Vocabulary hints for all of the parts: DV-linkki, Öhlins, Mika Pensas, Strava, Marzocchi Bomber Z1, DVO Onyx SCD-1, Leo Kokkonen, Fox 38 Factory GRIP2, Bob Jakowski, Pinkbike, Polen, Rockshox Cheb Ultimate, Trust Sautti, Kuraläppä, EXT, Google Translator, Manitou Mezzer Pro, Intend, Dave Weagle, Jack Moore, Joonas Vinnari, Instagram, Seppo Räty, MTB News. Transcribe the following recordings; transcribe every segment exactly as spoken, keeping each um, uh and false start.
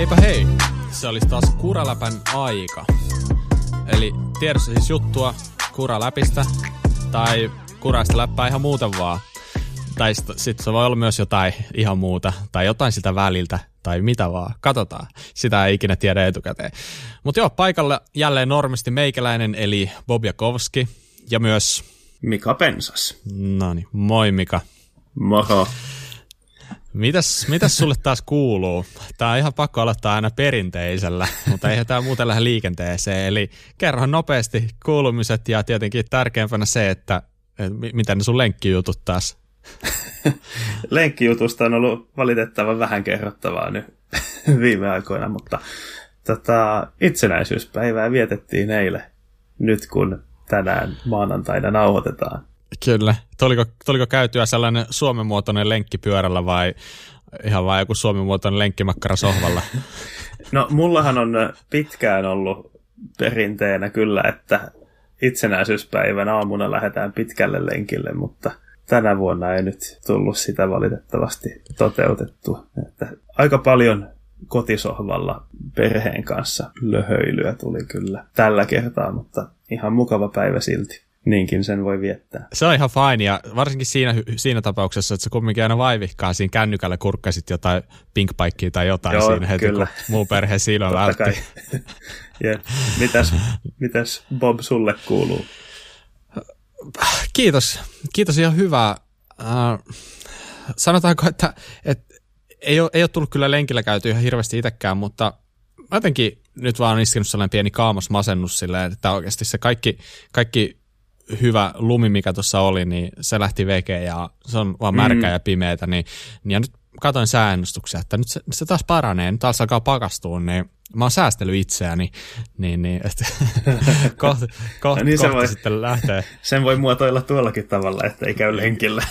Heipä hei! Se olisi taas Kuraläpän aika. Eli tiedossa siis juttua Kuraläpistä tai Kuraista läppää ihan muuten vaan. Tai sitten se voi olla myös jotain ihan muuta tai jotain sitä väliltä tai mitä vaan. Katsotaan. Sitä ei ikinä tiedä etukäteen. Mutta joo, paikalla jälleen normisti meikäläinen eli Bob Jakowski ja myös... Mika Pensas. Noniin, moi Mika. Moho. Mitäs, mitäs sulle taas kuuluu? Tää on ihan pakko aloittaa aina perinteisellä, mutta eihän tää muuten lähde liikenteeseen. Eli kerrohan nopeasti kuulumiset ja tietenkin tärkeimpänä se, että et miten ne sun lenkkijutut taas? Lenkkijutusta on ollut valitettavan vähän kerrottavaa nyt viime aikoina, mutta tota, itsenäisyyspäivää vietettiin eilen, nyt kun tänään maanantaina nauhoitetaan. Kyllä. Tuliko, tuliko käytyä sellainen Suomen muotoinen lenkki pyörällä vai ihan vain joku Suomen muotoinen lenkkimakkara sohvalla? No mullahan on pitkään ollut perinteenä kyllä, että itsenäisyyspäivän aamuna lähdetään pitkälle lenkille, mutta tänä vuonna ei nyt tullut sitä valitettavasti toteutettua. Että aika paljon kotisohvalla perheen kanssa löhöilyä tuli kyllä tällä kertaa, mutta ihan mukava päivä silti. Niinkin sen voi viettää. Se on ihan fine, ja varsinkin siinä, siinä tapauksessa, että se kumminkin aina vaivihkaa siinä kännykällä kurkkasit jotain pinkpaikkiä tai jotain. Joo, siinä heti, kyllä. Kun muu perhe silmä vältti. Yeah. Mitäs, mitäs Bob sulle kuuluu? Kiitos. Kiitos, ihan hyvää. Äh, sanotaanko, että, että ei, ole, ei ole tullut kyllä lenkillä käyty ihan hirveästi itsekään, mutta jotenkin nyt vaan on iskenut sellainen pieni kaamosmasennus silleen, että oikeasti se kaikki... kaikki hyvä lumi, mikä tuossa oli, niin se lähti vekeä ja se on vaan märkä mm. ja pimeätä. Niin, ja nyt katoin sääennustuksia, että nyt se, se taas paranee, nyt taas alkaa pakastua, niin mä oon säästellyt itseäni, niin, niin että kohta, kohta, no niin kohta voi, sitten lähtee. Sen voi muotoilla tuollakin tavalla, että ei käy lenkillä.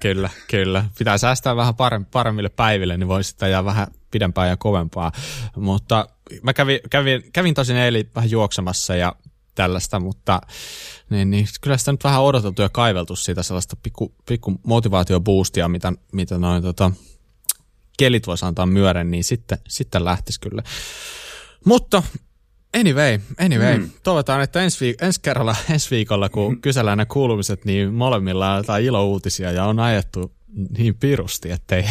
Kyllä, kyllä. Pitää säästää vähän paremmille päiville, niin voi sitten ajaa vähän pidempää ja kovempaa. Mutta mä kävin, kävin, kävin tosin eilen vähän juoksemassa ja tällaista, mutta niin, niin, kyllä sitä nyt vähän odoteltu ja kaiveltu siitä sellaista pikku, pikku motivaatioboostia, mitä, mitä noin tota, kelit voisi antaa myöden, niin sitten, sitten lähtisi kyllä. Mutta anyway, anyway mm. toivotaan, että ensi, ensi kerralla, ensi viikolla, kun mm. kysellään nämä kuulumiset, niin molemmilla on jotain ilouutisia ja on ajettu niin pirusti, ettei,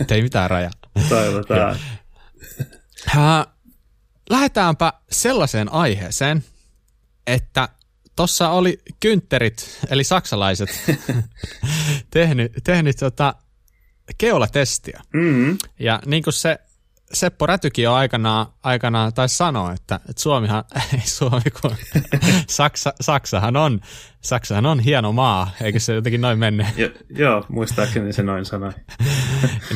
ettei mitään rajaa. Toivotaan. Lähdetäänpä sellaiseen aiheeseen, että tuossa oli kyntterit, eli saksalaiset, tehnyt, tehnyt tota keulatestiä. Mm-hmm. Ja niin kuin se Seppo Rätykin jo aikanaan, aikanaan taisi sanoa, että, että Suomihan, ei Suomi, kun Saksa, Saksahan, on, Saksahan on hieno maa, eikö se jotenkin noin menne? Jo, joo, muistaakseni se noin sanoi.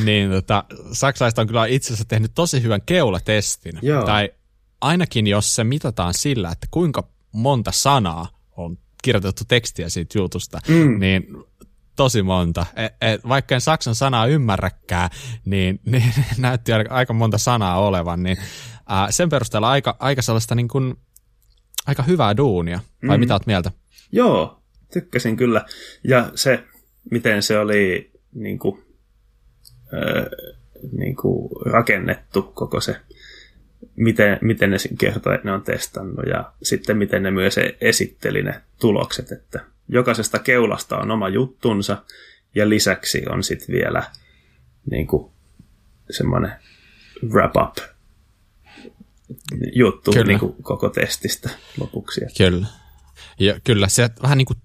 Niin, tota, saksalaiset on kyllä itse asiassa tehnyt tosi hyvän keulatestin. Joo. Tai ainakin jos se mitataan sillä, että kuinka monta sanaa on kirjoitettu tekstiä siitä jutusta, mm. niin tosi monta. E, e, vaikka en saksan sanaa ymmärräkään, niin, niin näytti aika monta sanaa olevan. Niin, ää, sen perusteella aika, aika sellaista niin kuin, aika hyvää duunia. Vai mm. mitä oot mieltä? Joo, tykkäsin kyllä. Ja se, miten se oli niin kuin, äh, niin kuin rakennettu koko se, Miten, miten ne kertoi, että ne on testannut ja sitten miten ne myös esitteli ne tulokset, että jokaisesta keulasta on oma juttunsa ja lisäksi on sitten vielä niin kuin semmoinen wrap-up juttu niin kuin koko testistä lopuksi. Kyllä, ja kyllä se vähän niin kuin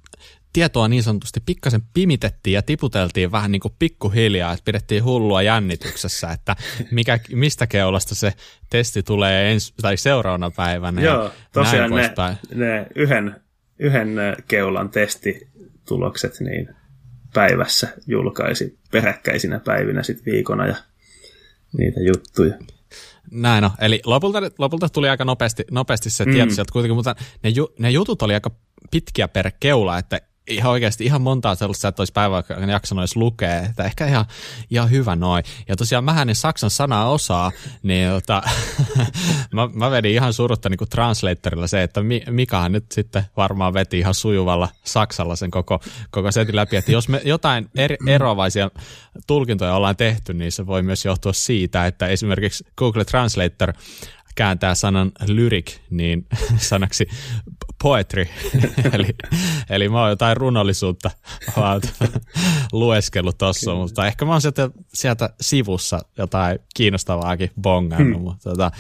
tietoa niin sanotusti pikkasen pimitettiin ja tiputeltiin vähän niin kuin pikkuhiljaa, että pidettiin hullua jännityksessä, että mikä, mistä keulasta se testi tulee ens, tai seuraavana päivänä. Joo, tosiaan ne, ne yhden, yhden keulan testitulokset niin päivässä julkaisi peräkkäisinä päivinä sit viikona ja niitä juttuja. Näin on. Eli lopulta, lopulta tuli aika nopeasti, nopeasti se tieto mm. sieltä kuitenkin, mutta ne, ju, ne jutut oli aika pitkiä per keula, että ihan oikeasti ihan montaa sellaista, että olisi päivän jakson olisi lukea, että ehkä ihan, ihan hyvä noin. Ja tosiaan mähän en saksan sanaa osaa, niin jota, mä, mä vedin ihan surutta niin kuin translatorilla se, että Mikahan nyt sitten varmaan veti ihan sujuvalla saksalla sen koko, koko setin läpi, että jos me jotain er, eroavaisia tulkintoja ollaan tehty, niin se voi myös johtua siitä, että esimerkiksi Google Translator kääntää sanan lyric niin sanaksi poetry, eli, eli mä oon jotain runollisuutta lueskellut tossa, kyllä. Mutta ehkä mä oon sieltä, sieltä sivussa jotain kiinnostavaakin bongannut, hmm. mutta tota,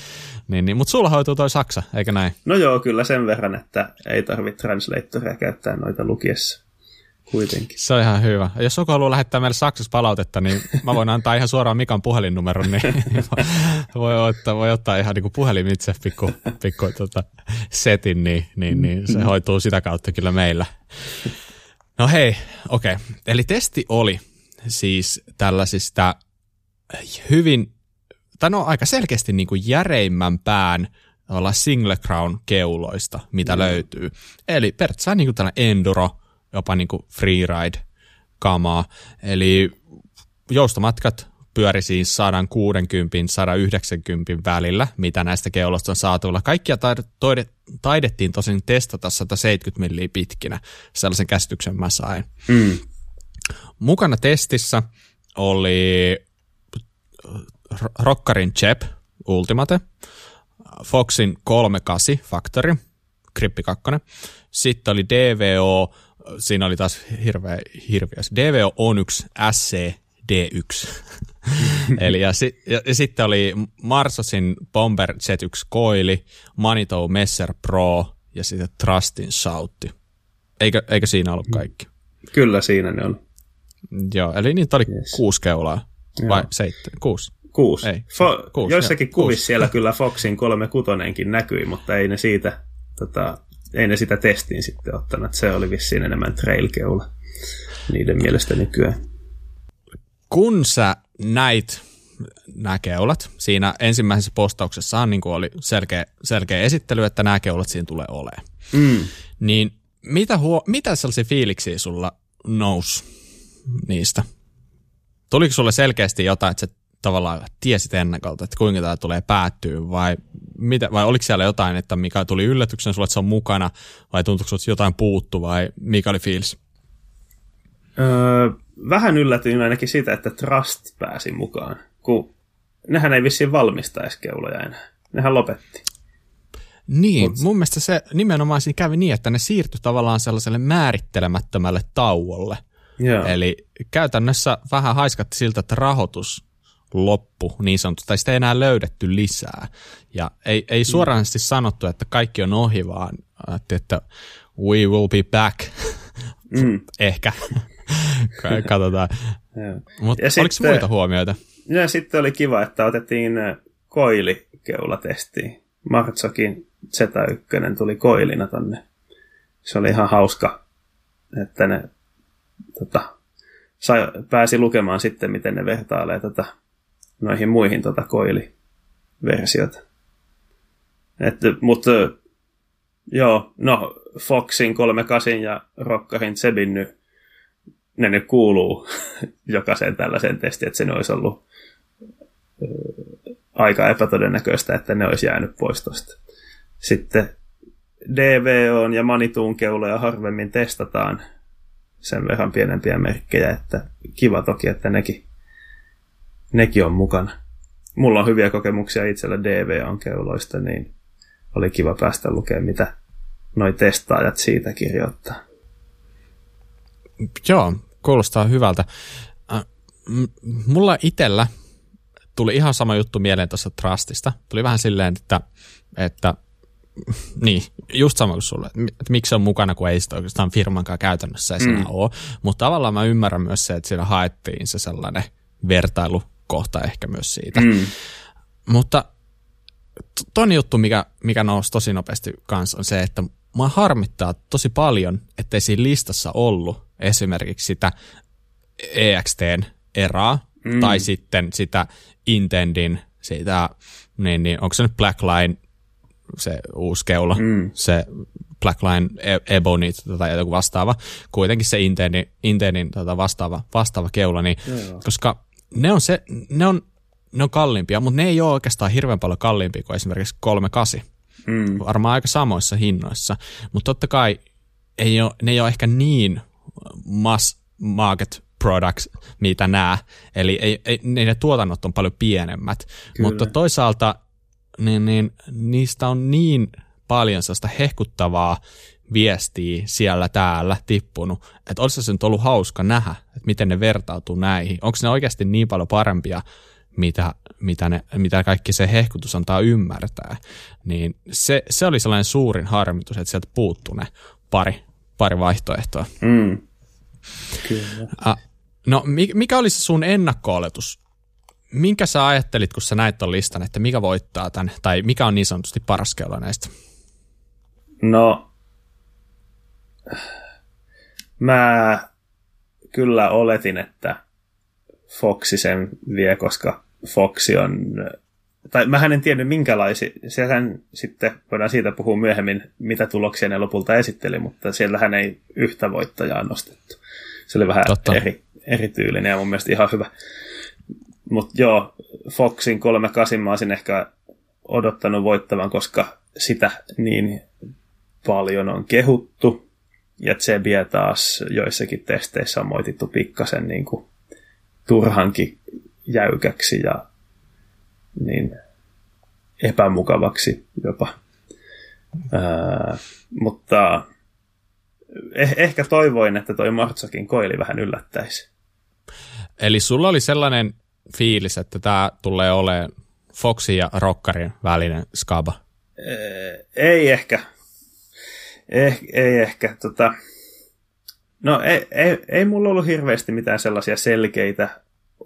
niin, niin. Mut sulla hoituu toi saksa, eikö näin? No joo, kyllä sen verran, että ei tarvitse translatoria käyttää noita lukiessa. Kuitenkin. Se on ihan hyvä. Jos joku haluaa lähettää meille saksaksi palautetta, niin mä voin antaa ihan suoraan Mikan puhelinnumeron, niin voi ottaa, voi ottaa ihan niin kuin puhelimitse pikku, pikku tuota, setin, niin, niin, niin se hoituu sitä kautta kyllä meillä. No hei, okei. Okay. Eli testi oli siis tällaisista hyvin, tai no aika selkeästi niin kuin järeimmän pään single crown -keuloista, mitä mm. löytyy. Eli periaatteessa niin kuin tällainen enduro, jopa niin kuin freeride-kamaa, eli joustomatkat pyöri siis sata kuusikymmentä - sata yhdeksänkymmentä välillä, mitä näistä keulosta on saatuilla. Kaikkia taidettiin tosin testata sata seitsemänkymmentä milliä pitkinä, sellaisen käsityksen mä sain. Mm. Mukana testissä oli Rockshoxin Cheb Ultimate, Foxin kolmekymmentäkahdeksan Factory, grip kaksi, sitten oli D V O. Siinä oli taas hirveä, hirveä. D V O Onyx S C D yksi. Eli ja, si, ja, ja sitten oli Marzocchin Bomber Z yksi koili, Manitou Mezzer Pro ja sitten Trustin Sautti. Eikö, eikö siinä ollut kaikki? Kyllä siinä ne on. Joo, eli niitä oli yes. kuusi keulaa. Vai seitsemän? Kuusi. Kuusi. Ei, Fo- kuusi joissakin jo. Kuvissa kuusi. Siellä kyllä Foxin kolmekymmentäkuusikin näkyi, mutta ei ne siitä... Tota... Ei ne sitä testiin sitten ottanut, se oli vissiin enemmän trail-keula niiden mielestä nykyään. Kun sä näit nämä keulat, siinä ensimmäisessä postauksessaan niin oli selkeä, selkeä esittely, että nämä keulat siinä tulee olemaan. Mm. Niin mitä, huo, mitä sellaisia fiiliksiä sulla nousi niistä? Tuliko sulle selkeästi jotain, että sä tavallaan tiesit ennakolta, että kuinka tämä tulee päättyä vai... Mitä, vai oliko siellä jotain, että mikä tuli yllätyksen sulle, että se on mukana, vai tuntuiko jotain puuttu, vai mikä oli fiilis? Öö, vähän yllätyin ainakin siitä, että Trust pääsi mukaan, kun nehän ei vissiin valmistaisi keuloja enää. Nehän lopetti. Niin, Mut. mun mielestä se nimenomaan siinä kävi niin, että ne siirtyi tavallaan sellaiselle määrittelemättömälle tauolle. Joo. Eli käytännössä vähän haiskatti siltä, että rahoitus loppu, niin sanottu, tai sitä ei enää löydetty lisää. Ja ei, ei suoraan mm. sanottu, että kaikki on ohi, vaan että we will be back. Mm. Ehkä. Katsotaan. Mutta oliko sitten, muita huomioita? Ja sitten oli kiva, että otettiin koilikeulatestiin. Marzockin Z yksi tuli koilina tonne. Se oli ihan hauska, että ne tota, sai, pääsi lukemaan sitten, miten ne vertailee tota noihin muihin tota koiliversioita. Mutta joo, no Foxin kolmekymmentäkahdeksan ja Rockshoxin Chebin nyt, ne nyt kuuluu jokaisen tällaisen testin, että se olisi ollut ö, aika epätodennäköistä, että ne olisi jäänyt pois tosta. Sitten D V O:n ja Manitoun keuloja harvemmin testataan sen verran pienempiä merkkejä, että kiva toki, että nekin Nekin on mukana. Mulla on hyviä kokemuksia itsellä D V O-keuloista, niin oli kiva päästä lukemaan, mitä noi testaajat siitä kirjoittaa. Joo, kuulostaa hyvältä. Mulla itsellä tuli ihan sama juttu mieleen tuossa Trustista. Tuli vähän silleen, että, että niin, just sama kuin sulle, että miksi se on mukana, kun ei sitä oikeastaan firmankaan käytännössä ei siinä mm. ole. Mutta tavallaan mä ymmärrän myös se, että siinä haettiin se sellainen vertailu kohta ehkä myös siitä. Mm. Mutta toinen juttu, mikä, mikä nousi tosi nopeasti kanssa, on se, että mua harmittaa tosi paljon, ettei siinä listassa ollut esimerkiksi sitä E X T:n eraa, mm. tai sitten sitä Intendin, sitä, niin, niin, onko se nyt Blackline, se uusi keula, mm. se Blackline Ebony tai joku vastaava, kuitenkin se Internin, internin tota vastaava, vastaava keula, niin, koska ne on, se, ne, on, ne on kalliimpia, mutta ne ei ole oikeastaan hirveän paljon kalliimpia kuin esimerkiksi kolme kahdeksan. Mm. Varmaan aika samoissa hinnoissa, mutta totta kai ei ole, ne ei ole ehkä niin mass market products, mitä nämä, eli ei, ei, ne tuotannot on paljon pienemmät, Kyllä. mutta toisaalta niin, niin, niistä on niin paljon sellaista hehkuttavaa viestiä siellä täällä tippunut, että olisi se nyt ollut hauska nähdä, että miten ne vertautuu näihin, onko ne oikeasti niin paljon parempia, mitä, mitä, ne, mitä kaikki se hehkutus antaa ymmärtää, niin se, se oli sellainen suurin harmitus, että sieltä puuttui ne pari, pari vaihtoehtoa. Mm. Kyllä. Ah, no mikä oli se sun ennakko-oletus? Minkä sä ajattelit, kun sä näit ton listan, että mikä voittaa tämän, tai mikä on niin sanotusti paras keula näistä? No, mä kyllä oletin, että Foxi sen vie, koska Foxi on, tai mähän en tiennyt minkälaisia, sehän sitten voidaan siitä puhua myöhemmin, mitä tuloksia ne lopulta esitteli, mutta siellähän ei yhtä voittajaa nostettu. Se oli vähän eri, erityylinen ja mun mielestä ihan hyvä. Mutta joo, Foxin kolme kahdeksan mä olisin ehkä odottanut voittavan, koska sitä niin paljon on kehuttu, ja Chebia taas joissakin testeissä on moitittu pikkasen niin kuin turhankin jäykäksi ja niin epämukavaksi jopa. Ää, mutta eh, ehkä toivoin, että toi Marzockin koili vähän yllättäisi. Eli sulla oli sellainen fiilis, että tämä tulee olemaan Foxin ja Rockarin välinen skaba? Eh, ei ehkä. Eh, ei ehkä. Tota... No ei, ei, ei mulla ollut hirveästi mitään sellaisia selkeitä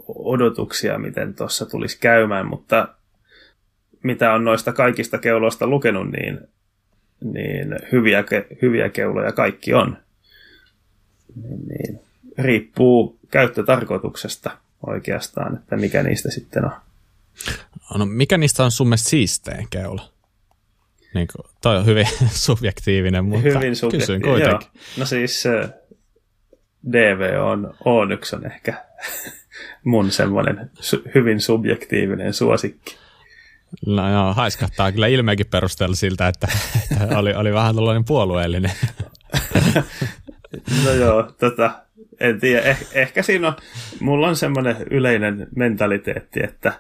odotuksia, miten tuossa tulisi käymään, mutta mitä on noista kaikista keuloista lukenut, niin, niin hyviä, hyviä keuloja kaikki on. Niin, niin. Riippuu käyttötarkoituksesta oikeastaan, että mikä niistä sitten on. No, mikä niistä on sun mielestä siisteen keula? Niin kuin, toi on hyvin subjektiivinen, mutta hyvin subjekti- kysyn kuitenkin. Joo. No siis D V O Onyx on ehkä mun semmoinen su- hyvin subjektiivinen suosikki. No joo, haiskahtaa kyllä ilmeenkin perusteella siltä, että, että oli, oli vähän tällainen puolueellinen. No joo, tota, en tiedä. Eh- ehkä siinä on, mulla on semmoinen yleinen mentaliteetti, että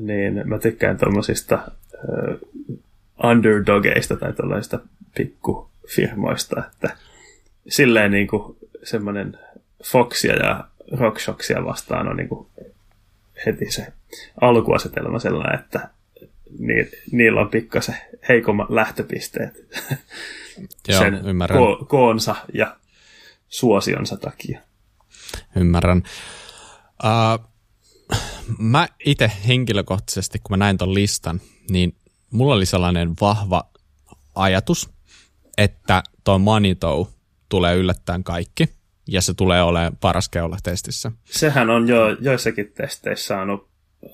niin mä tykkään tommosista Ö, underdogeista tai tällaista pikkufirmoista, että silleen niin kuin semmoinen Foxia ja Rockshoxia vastaan on niin kuin heti se alkuasetelma sellainen, että niillä on pikkasen heikommat lähtöpisteet Joo, sen ko- koonsa ja suosionsa takia. Ymmärrän. Uh, mä itse henkilökohtaisesti, kun mä näin ton listan, niin mulla oli sellainen vahva ajatus, että tuo Manitou tulee yllättäen kaikki, ja se tulee olemaan paras keula testissä. Sehän on jo joissakin testeissä saanut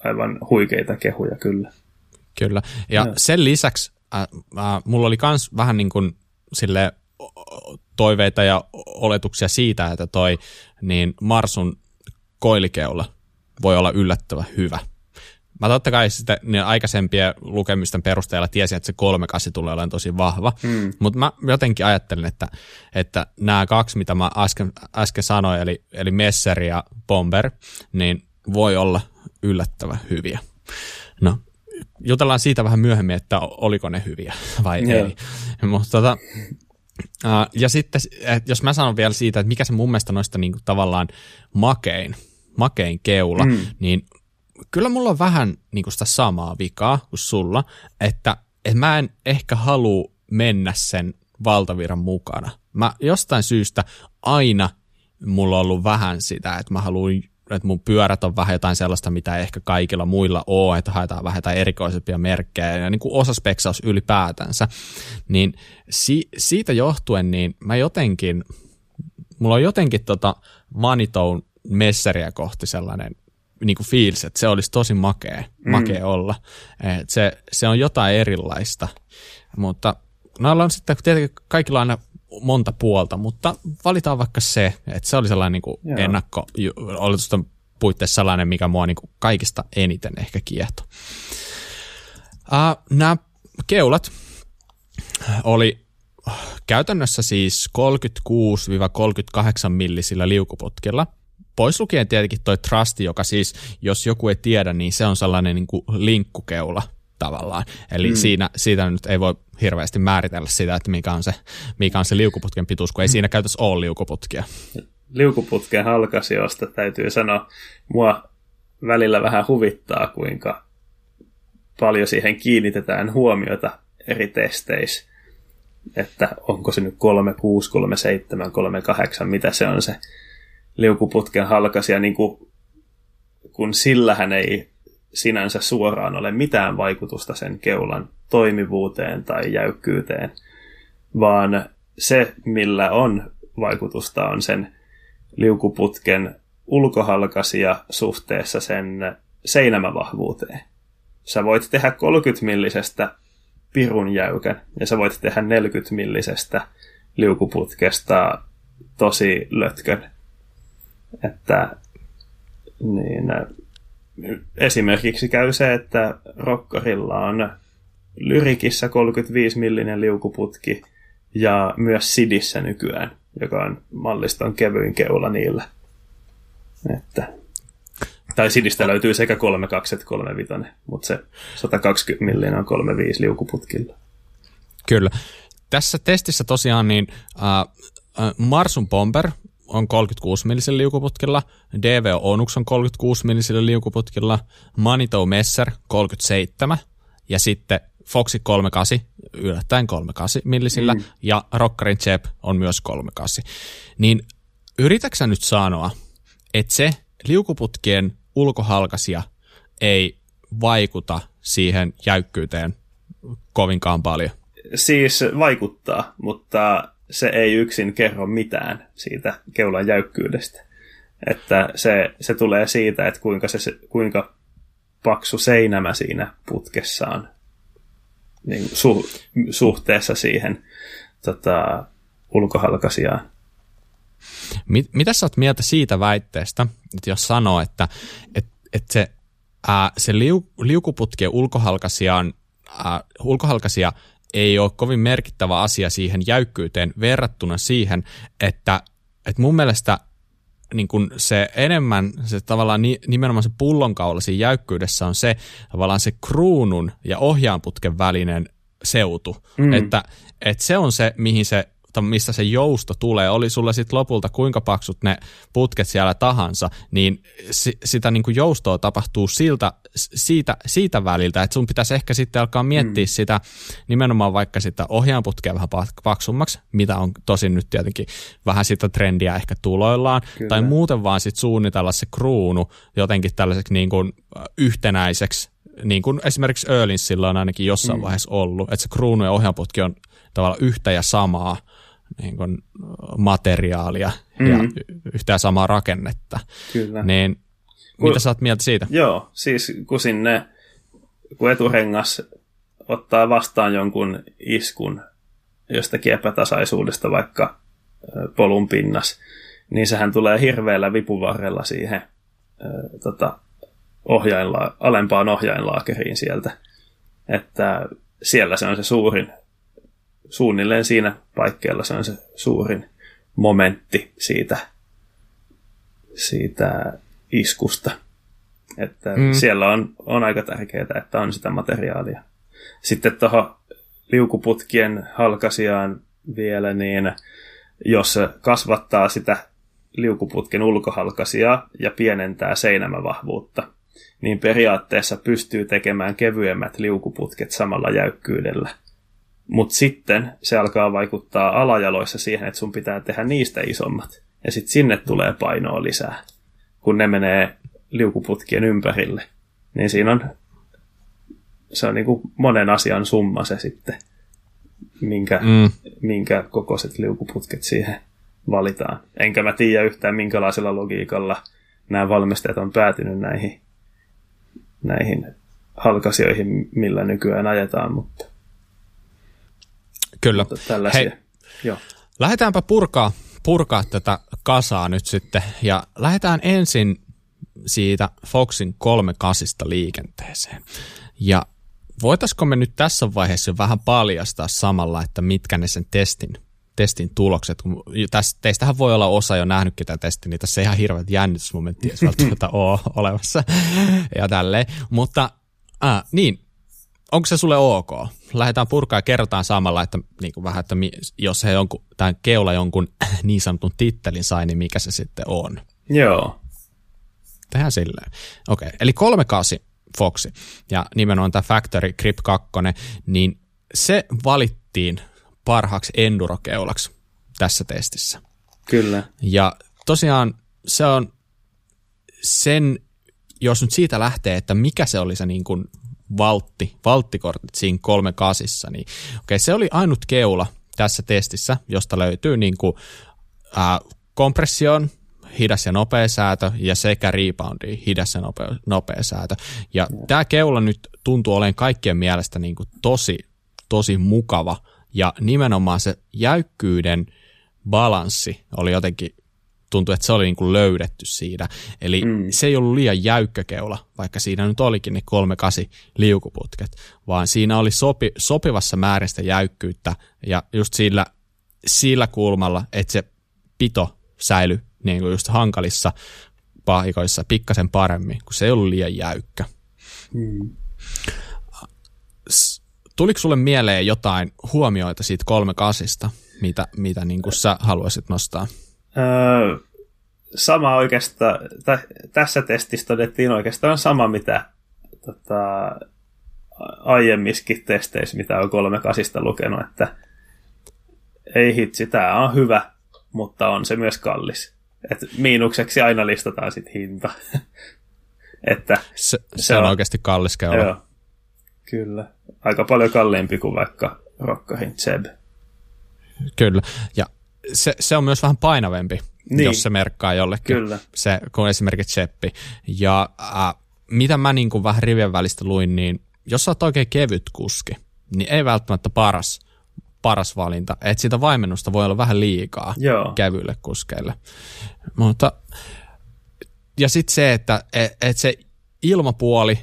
aivan huikeita kehuja, kyllä. Kyllä, ja no. sen lisäksi äh, äh, mulla oli myös vähän niin kuin sille toiveita ja oletuksia siitä, että toi niin Marsun koilikeula voi olla yllättävän hyvä. Mä totta kai sitä, niin aikaisempien lukemisten perusteella tiesin, että se kolme kahdeksan tulee olemaan tosi vahva, mm. mutta mä jotenkin ajattelin, että, että nämä kaksi, mitä mä äsken, äsken sanoin, eli, eli Mezzer ja Bomber, niin voi olla yllättävän hyviä. No, jutellaan siitä vähän myöhemmin, että oliko ne hyviä vai yeah. ei. Mut, tota, ja sitten, jos mä sanon vielä siitä, että mikä se mun mielestä noista niin kuin tavallaan makein, makein keula, mm. niin kyllä mulla on vähän niinku sitä samaa vikaa kuin sulla, että et mä en ehkä halua mennä sen valtaviran mukana. Mä jostain syystä aina mulla on ollut vähän sitä, että mä haluan, että mun pyörät on vähän jotain sellaista, mitä ehkä kaikilla muilla on, että haetaan vähän jotain erikoisempia merkkejä ja niinku osaspeksaus ylipäätänsä. Niin si- siitä johtuen niin mä jotenkin, mulla on jotenkin tota Manitoun Mezzeriä kohti sellainen niin kuin fiilis, että se olisi tosi makea, makea mm. olla. Se, se on jotain erilaista, mutta näillä on sitten tietenkin kaikilla aina monta puolta, mutta valitaan vaikka se, että se oli sellainen niin kuin ennakko-oletusten puitteissa sellainen, mikä mua niin kuin kaikista eniten ehkä kiehtoi. Äh, nämä keulat oli käytännössä siis kolmekymmentäkuusi kolmekymmentäkahdeksan millisillä liukuputkilla, pois lukien tietenkin toi Trusti, joka siis, jos joku ei tiedä, niin se on sellainen niin kuin linkkukeula tavallaan. Eli mm. siinä, siitä nyt ei voi hirveästi määritellä sitä, että mikä on se, mikä on se liukuputken pituus, kun ei siinä käytössä ole liukuputkia. Liukuputken halkaisijoista täytyy sanoa, mua välillä vähän huvittaa, kuinka paljon siihen kiinnitetään huomiota eri testeissä. Että onko se nyt kolmekymmentäkuusi, kolmekymmentäseitsemän, kolmekymmentäkahdeksan, mitä se on se liukuputken halkaisija, niin kun, kun sillähän ei sinänsä suoraan ole mitään vaikutusta sen keulan toimivuuteen tai jäykkyyteen, vaan se, millä on vaikutusta, on sen liukuputken ulkohalkaisija suhteessa sen seinämävahvuuteen. Sä voit tehdä kolmekymmentä millisestä pirun jäykän, ja sä voit tehdä neljäkymmentä millisestä liukuputkesta tosi lötkön. Että niin, esimerkiksi käy se, että Rockarilla on Lyrikissä kolmekymmentäviisi millinen liukuputki ja myös Sidissä nykyään, joka on malliston kevyin keula niillä. Että, tai Sidistä löytyy sekä kolmekymmentäkaksi että kolmekymmentäviisi, mutta se sata kaksikymmentä millinen on kolmekymmentäviisi liukuputkilla. Kyllä. Tässä testissä tosiaan niin äh, äh, Marzun Bomber on kolmekymmentäkuusi millisellä liukuputkilla, D V O Onyx on kolmekymmentäkuusi millisellä liukuputkilla, Manitou Mezzer kolmekymmentäseitsemän ja sitten Foxi kolmekymmentäkahdeksan, yllättäen kolmekymmentäkahdeksan millisellä mm. ja Rockarin Cheb on myös kolmekymmentäkahdeksan. Niin yritäksä nyt sanoa, että se liukuputkien ulkohalkaisija ei vaikuta siihen jäykkyyteen kovinkaan paljon? Siis vaikuttaa, mutta se ei yksin kerro mitään siitä keulan jäykkyydestä. Että se, se tulee siitä, että kuinka, se, kuinka paksu seinämä siinä putkessa on niin su, suhteessa siihen tota, ulkohalkaisijaan. Mit, mitä sä oot mieltä siitä väitteestä, että jos sanoo, että et, et se, ää, se liu, liukuputkien ulkohalkaisijan, ää, ulkohalkaisija ei ole kovin merkittävä asia siihen jäykkyyteen verrattuna siihen, että, että mun mielestä niin kun se enemmän, se tavallaan nimenomaan se pullonkaula siinä jäykkyydessä on se tavallaan se kruunun ja ohjaanputken välinen seutu, mm. että, että se on se, mihin se mistä se jousto tulee, oli sulla sitten lopulta kuinka paksut ne putket siellä tahansa, niin sitä niin kuin joustoa tapahtuu siltä, siitä, siitä väliltä, että sun pitäisi ehkä sitten alkaa miettiä mm. sitä nimenomaan vaikka sitä ohjaanputkea vähän paksummaksi, mitä on tosin nyt tietenkin vähän sitä trendiä ehkä tuloillaan, kyllä, tai muuten vaan sitten suunnitella se kruunu jotenkin tällaiseksi niin kuin yhtenäiseksi, niin kuin esimerkiksi Öhlinsillä on ainakin jossain mm. vaiheessa ollut, että se kruunu ja ohjaanputki on tavallaan yhtä ja samaa niin kuin materiaalia mm-hmm. ja yhtään samaa rakennetta. Kyllä. Niin, kun, mitä sä oot mieltä siitä? Joo, siis kun sinne, kun eturengas ottaa vastaan jonkun iskun jostakin epätasaisuudesta, vaikka polun pinnas, niin sehän tulee hirveällä vipuvarrella siihen tota, ohjainla- alempaan ohjainlaakeriin sieltä. Että siellä se on se suurin suunnilleen siinä paikkeilla se on se suurin momentti siitä, siitä iskusta. Että mm. siellä on, on aika tärkeää, että on sitä materiaalia. Sitten tuohon liukuputkien halkaisijaan vielä, niin jos kasvattaa sitä liukuputken ulkohalkaisijaa ja pienentää seinämävahvuutta, niin periaatteessa pystyy tekemään kevyemmät liukuputket samalla jäykkyydellä. Mutta sitten se alkaa vaikuttaa alajaloissa siihen, että sun pitää tehdä niistä isommat. Ja sitten sinne tulee painoa lisää, kun ne menee liukuputkien ympärille. Niin siinä on, se on niinku monen asian summa se sitten, minkä, mm. minkä kokoiset liukuputket siihen valitaan. Enkä mä tiedä yhtään, minkälaisella logiikalla nämä valmistajat on päätynyt näihin, näihin halkaisijoihin, millä nykyään ajetaan, mutta Kyllä. Hei, joo. Lähdetäänpä purkaa, purkaa tätä kasaa nyt sitten ja lähdetään ensin siitä Foxin kolmekasista liikenteeseen. Ja voitaisko me nyt tässä vaiheessa jo vähän paljastaa samalla, että mitkä ne sen testin, testin tulokset, kun tästä, teistähän voi olla osa jo nähnytkin tämän testin, niin tässä ei ihan hirveät jännitysmomenttia edes välttämättä ole olemassa ja tälleen, mutta äh, niin, onko se sulle ok? Lähdetään purkaa ja kerrotaan samalla, että, niin kuin vähän, että jos he jonkun, tämän keula jonkun niin sanotun tittelin sai, niin mikä se sitten on? Joo. Tehdään silleen. Okei, eli kolmekasi Foxi ja nimenomaan tämä Factory grip kaksi, niin se valittiin parhaaksi endurokeulaksi tässä testissä. Kyllä. Ja tosiaan se on sen, jos nyt siitä lähtee, että mikä se oli se niin kuin valtti, valttikortit siinä kolme kasissa, niin okei, se oli ainut keula tässä testissä, josta löytyy niin kuin ää, kompression, hidas ja nopea säätö ja sekä reboundiin hidas ja nopea, nopea säätö. Ja tämä keula nyt tuntuu olemaan kaikkien mielestä niin kuin tosi, tosi mukava ja nimenomaan se jäykkyyden balanssi oli jotenkin, tuntui, että se oli niin kuin löydetty siitä. Eli mm. se ei ollut liian jäykkä keula, vaikka siinä nyt olikin ne kolmekasi liukuputket, vaan siinä oli sopi, sopivassa määrin sitä jäykkyyttä ja just sillä, sillä kulmalla, että se pito säilyi niin kuin just hankalissa paikoissa pikkasen paremmin, kun se ei ollut liian jäykkä. Mm. Tuliko sulle mieleen jotain huomioita siitä kolmekasista, mitä, mitä niin kuin sä haluaisit nostaa? Öö, sama oikeastaan, t- tässä testissä todettiin oikeastaan sama, mitä tota, aiemmiskin testeissä, mitä on kolmekasista lukenut, että ei hitsi, tämä on hyvä, mutta on se myös kallis. Et miinukseksi aina listataan sit hinta. Että se, se, se on oikeasti kallis keula. Joo, kyllä. Aika paljon kalliimpi kuin vaikka Rockshox Cheb. Kyllä. Ja se, se on myös vähän painavempi, niin, jos se merkkaa jollekin. Kyllä. Se, kun esimerkiksi Chebbi. Ja äh, mitä mä niin kuin vähän rivien välistä luin, niin jos sä oot oikein kevyt kuski, niin ei välttämättä paras. paras valinta, että siitä vaimennusta voi olla vähän liikaa Joo. kevyille kuskeille. Mutta, ja sitten se, että et, et se ilmapuoli,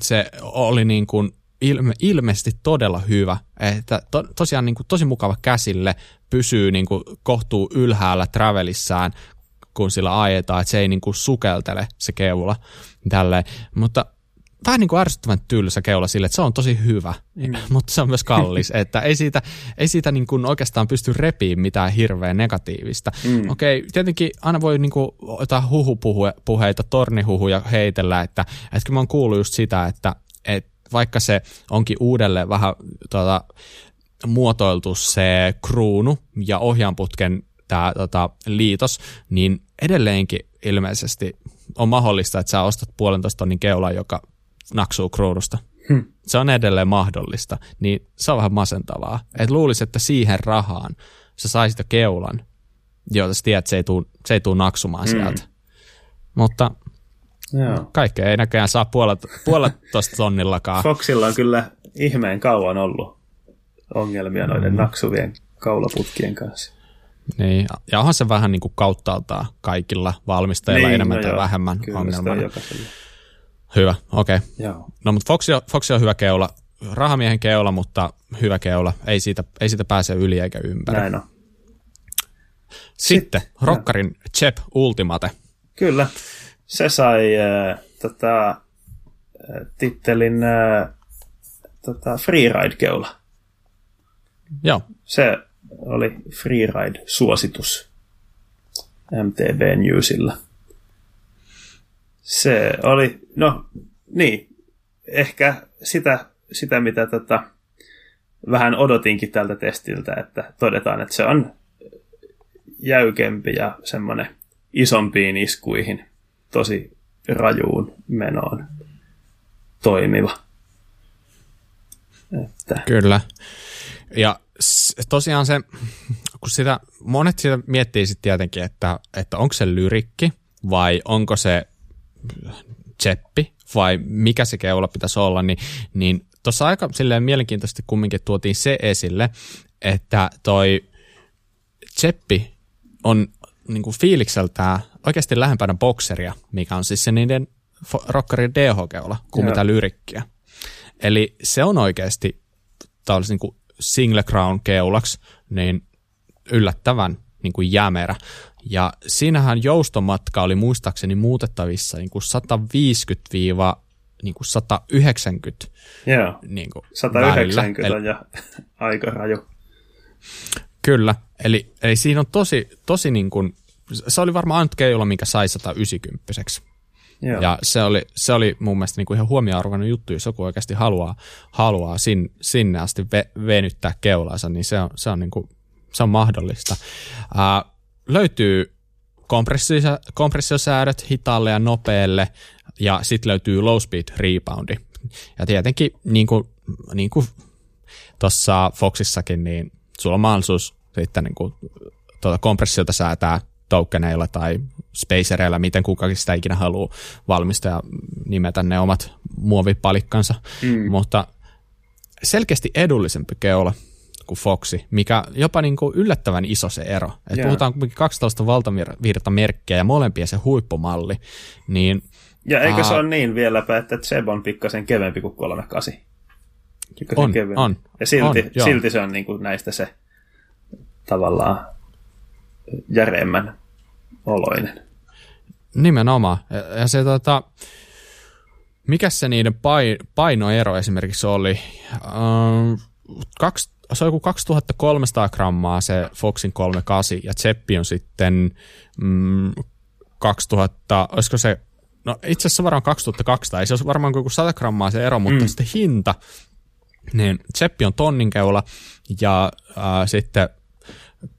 se oli niin kuin ilme, ilmeisesti todella hyvä, että to, tosiaan niin kuin tosi mukava käsille, pysyy niin kuin kohtuu ylhäällä travelissään, kun sillä ajetaan, että se ei niin kuin sukeltele se keula tälleen, mutta vähän niin kuin ärsyttävän tylsä keula sille, että se on tosi hyvä, mm. mutta se on myös kallis, että ei siitä, ei siitä niin kuin oikeastaan pysty repiin mitään hirveän negatiivista. Mm. Okei, tietenkin aina voi niin kuin jotain huhupuheita, tornihuhuja heitellä, että, että mä oon kuullut just sitä, että, että vaikka se onkin uudelleen vähän tota, muotoiltu se kruunu ja ohjaanputken tämä tota, liitos, niin edelleenkin ilmeisesti on mahdollista, että sä ostat puolentoista tonnin keulan, joka naksuu kruudusta. Hmm. Se on edelleen mahdollista, niin se on vähän masentavaa. Et luulisi, että siihen rahaan sä saisit jo keulan, jota sä tiedät, se ei tule naksumaan hmm. sieltä. Mutta Joo. kaikkea ei näköjään saa puolentoista tonnillakaan. Foxilla on kyllä ihmeen kauan ollut ongelmia noiden hmm. naksuvien kaulaputkien kanssa. Niin, ja onhan se vähän niin kuin kauttaaltaan kaikilla valmistajilla niin, enemmän no tai joo, vähemmän ongelmana. Hyvä, okei. Okay. No, mutta Foxi on, Foxi on hyvä keula, rahamiehen keula, mutta hyvä keula. Ei siitä, ei siitä pääse yli eikä ympäri. Näin on. Sitten Sit, Rockarin Cheb Ultimate. Kyllä, se sai äh, tota, tittelin äh, tota, freeride-keula. Joo. Se oli freeride-suositus M T B Newsilla. Se oli, no niin, ehkä sitä, sitä mitä tota, vähän odotinkin tältä testiltä, että todetaan, että se on jäykempi ja semmoinen isompiin iskuihin, tosi rajuun menoon toimiva. Että. Kyllä, ja tosiaan se, kun sitä, monet sitä miettii sitten tietenkin, että, että onko se lyrikki vai onko se Chebbi vai mikä se keula pitäisi olla, niin, niin tuossa aika silleen mielenkiintoisesti kumminkin tuotiin se esille, että toi Cheppi on niinku fiilikseltään oikeasti lähempänä bokseria, mikä on siis se niiden rockkarin D H G-olla kuin mitä lyrikkiä. Eli se on oikeasti, tämä olisi niinku single crown keulaksi, niin yllättävän niinku jämerä. Ja siinähän joustomatka oli muistaakseni muutettavissa niinku sata viisikymmentä niin kuin sata yhdeksänkymmentä. Joo, niin kuin sata yhdeksänkymmentä on ja aika raju. Kyllä, eli, eli siinä on tosi, tosi niin kuin, se oli varmaan Ant Keula, minkä sai sata yhdeksänkymmentäseksi. Joo. Ja se oli, se oli mun mielestä niin kuin ihan huomioarvoinen juttu, jos joku oikeasti haluaa, haluaa sin, sinne asti ve, venyttää keulaansa, niin se on, se on, niin kuin, se on mahdollista. Ää, löytyy kompressiosäädöt hitaalle ja nopealle, ja sitten löytyy low speed reboundi. Ja tietenkin, niin kuin, niin kuin tuossa Foxissakin, niin sulla on mahdollisuus sitten niin kuin, tuota kompressiota säätää tokeneilla tai spacereilla, miten kukakin sitä ikinä haluaa valmistaa ja nimetä ne omat muovipalikkansa. Mm. Mutta selkeästi edullisempi keula kuin Foxi, mikä jopa niin kuin yllättävän iso se ero. Et yeah. Puhutaan kuitenkin kaksitoista valtavirtamerkkiä ja molempien se huippumalli, niin ja eikö Aa, se ole niin vieläpä, että Cheb on pikkasen kevempi kuin kolmekymmentäkahdeksan? Pikkasen on, kevempi. On, ja silti, on, silti se on niin kuin näistä se tavallaan järeemmän oloinen. Nimenomaan. Ja se tota, mikäs se niiden painoero esimerkiksi oli? Kaksi, se on joku kaksituhattakolmesataa grammaa se Foxin kolmekymmentäkahdeksan ja Cheb on sitten mm, kaksituhatta, olisiko se no itse asiassa varmaan kaksituhattakaksisataa, ei se olisi varmaan kuin sata grammaa se ero, mutta mm. sitten hinta, niin Cheppi on tonnin keula ja äh, sitten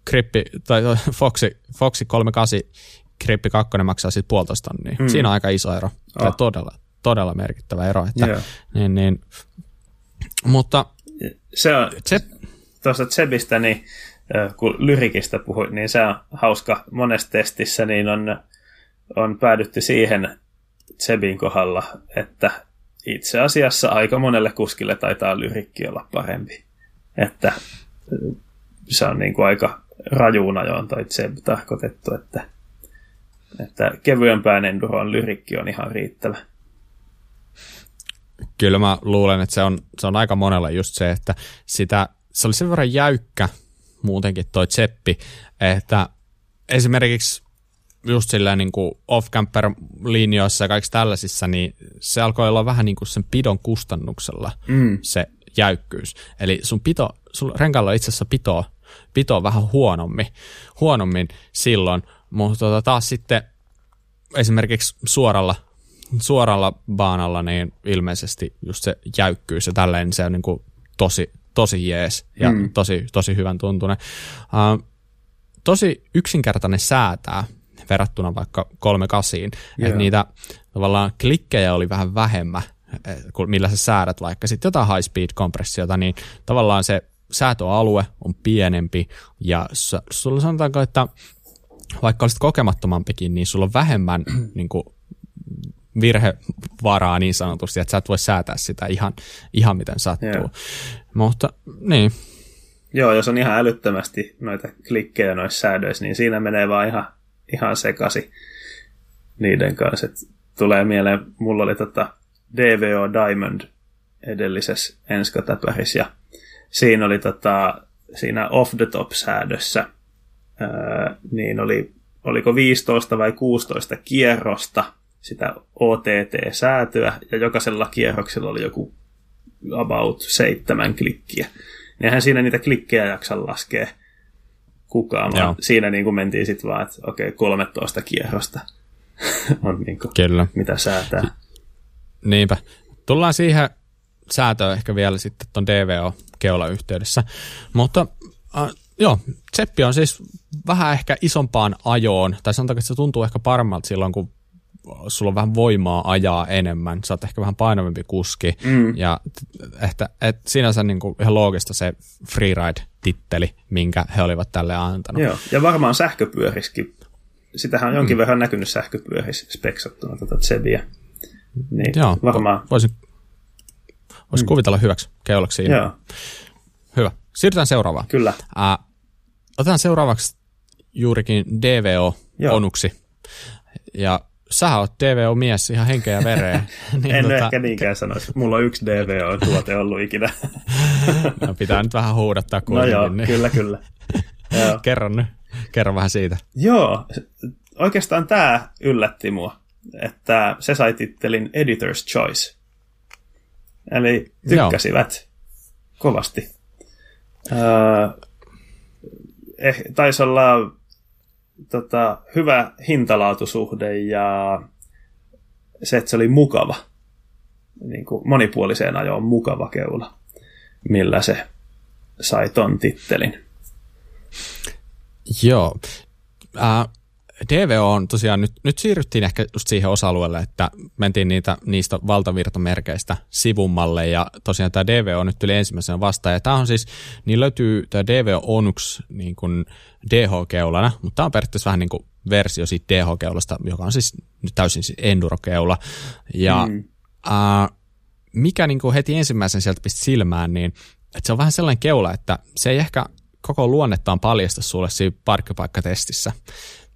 Grippi, tai Foxi, Foxi kolmekymmentäkahdeksan, Grippi kaksi maksaa sitten puolitoista tonnia. Mm. Siinä on aika iso ero, oh. tai todella, todella merkittävä ero. Että, yeah. niin, niin, mutta se on, tuosta Chebistä, niin, kun lyrikistä puhuit, niin se on hauska monessa testissä, niin on on päädytty siihen Chebin kohdalla, että itse asiassa aika monelle kuskille taitaa lyrikki olla parempi. Että se on niin kuin aika rajuun ajoon toi Cheb tarkoitettu, että, että kevyempään enduroon lyrikki on ihan riittävä. Kyllä mä luulen, että se on, se on aika monella just se, että sitä, se oli sen verran jäykkä muutenkin toi Chebbi, että esimerkiksi just silleen niin kuin off-camper-linjoissa ja kaikissa tällaisissa, niin se alkoi olla vähän niin kuin sen pidon kustannuksella mm. se jäykkyys. Eli sun pito, sun renkaalla itse asiassa pitoa, pitoa vähän huonommin, huonommin silloin, mutta tota taas sitten esimerkiksi suoralla, suoralla baanalla, niin ilmeisesti just se jäykkyys ja tälleen, niin se on niin kuin tosi, tosi jees ja mm. tosi, tosi hyvän tuntunen. Uh, tosi yksinkertainen säätää verrattuna vaikka kolmekymmentäkahdeksan, yeah. että niitä tavallaan klikkejä oli vähän vähemmän, millä sä säädät vaikka sitten jotain high-speed-kompressiota, niin tavallaan se säätöalue on pienempi, ja sulla sanotaanko, että vaikka olisit kokemattomampikin, niin sulla on vähemmän niin kuin virhevaraa niin sanotusti, että sä et voi säätää sitä ihan, ihan miten sattuu. Yeah. Mutta niin. Joo, jos on ihan älyttömästi noita klikkejä noissa säädöissä, niin siinä menee vaan ihan ihan sekasi niiden kanssa. Et tulee mieleen, mulla oli tota D V O Diamond edellisessä enskatäpärissä, ja siinä oli tota, siinä off the top-säädössä, ää, niin oli, oliko viisitoista vai kuusitoista kierrosta sitä O T T-säätöä, ja jokaisella kierroksella oli joku about seitsemän klikkiä. Niinhän siinä niitä klikkejä jaksa laskee kukaan, vaan siinä niin kuin mentiin sitten vaan, että okei, okay, kolmetoista kierrosta on niin kuin, mitä säätää. Niinpä. Tullaan siihen säätöön ehkä vielä sitten tuon D V O-keulan yhteydessä. Mutta äh, joo, Cheb on siis vähän ehkä isompaan ajoon, tai sanotaanko, että se tuntuu ehkä paremmalta silloin, kun sulla on vähän voimaa ajaa enemmän, sä oot ehkä vähän painavampi kuski, mm. ja että, että sinänsä niin kuin ihan loogista se freeride-titteli, minkä he olivat tälle antanut. Joo, ja varmaan sähköpyöriskin. Sitähän on jonkin mm. verran näkynyt sähköpyörissä speksattuna tätä Chebiä. Niin joo, varmaan voisin, voisin mm. kuvitella hyväksi keulaksi. Joo. Hyvä. Siirrytään seuraavaan. Kyllä. Äh, otetaan seuraavaksi juurikin D V O Onuksi. Ja sähän oot D V O-mies ihan henkeä ja vereen. Niin en tota... ehkä niinkään sanoisi. Mulla on yksi D V O-tuote ollut ikinä. No, pitää nyt vähän huudattaa kuitenkin. No joo, niin. kyllä, kyllä. Kerron nyt. Kerro vähän siitä. Joo, oikeastaan tämä yllätti mua, että se sai tittelin Editor's Choice. Eli tykkäsivät Joo. kovasti. Öö, eh, taisi olla tota, hyvä hintalaatusuhde ja se, että se oli mukava. Niin kuin monipuoliseen ajoon mukava keula, millä se sai ton tittelin. Joo. Äh, D V O on tosiaan, nyt, nyt siirryttiin ehkä just siihen osa-alueelle, että mentiin niitä, niistä valtavirtamerkeistä sivummalle, ja tosiaan tämä D V O nyt tuli ensimmäisenä vastaan, ja tämä on siis, niin löytyy tämä D V O Onyx niin kuin D H-keulana, mutta tämä on periaatteessa vähän niin kuin versio siitä D H-keulasta, joka on siis nyt täysin siis enduro-keula, ja mm. äh, mikä niin kuin heti ensimmäisen sieltä pisti silmään, niin että se on vähän sellainen keula, että se ei ehkä koko luonnettaan paljasta sulle siinä parkkipaikkatestissä.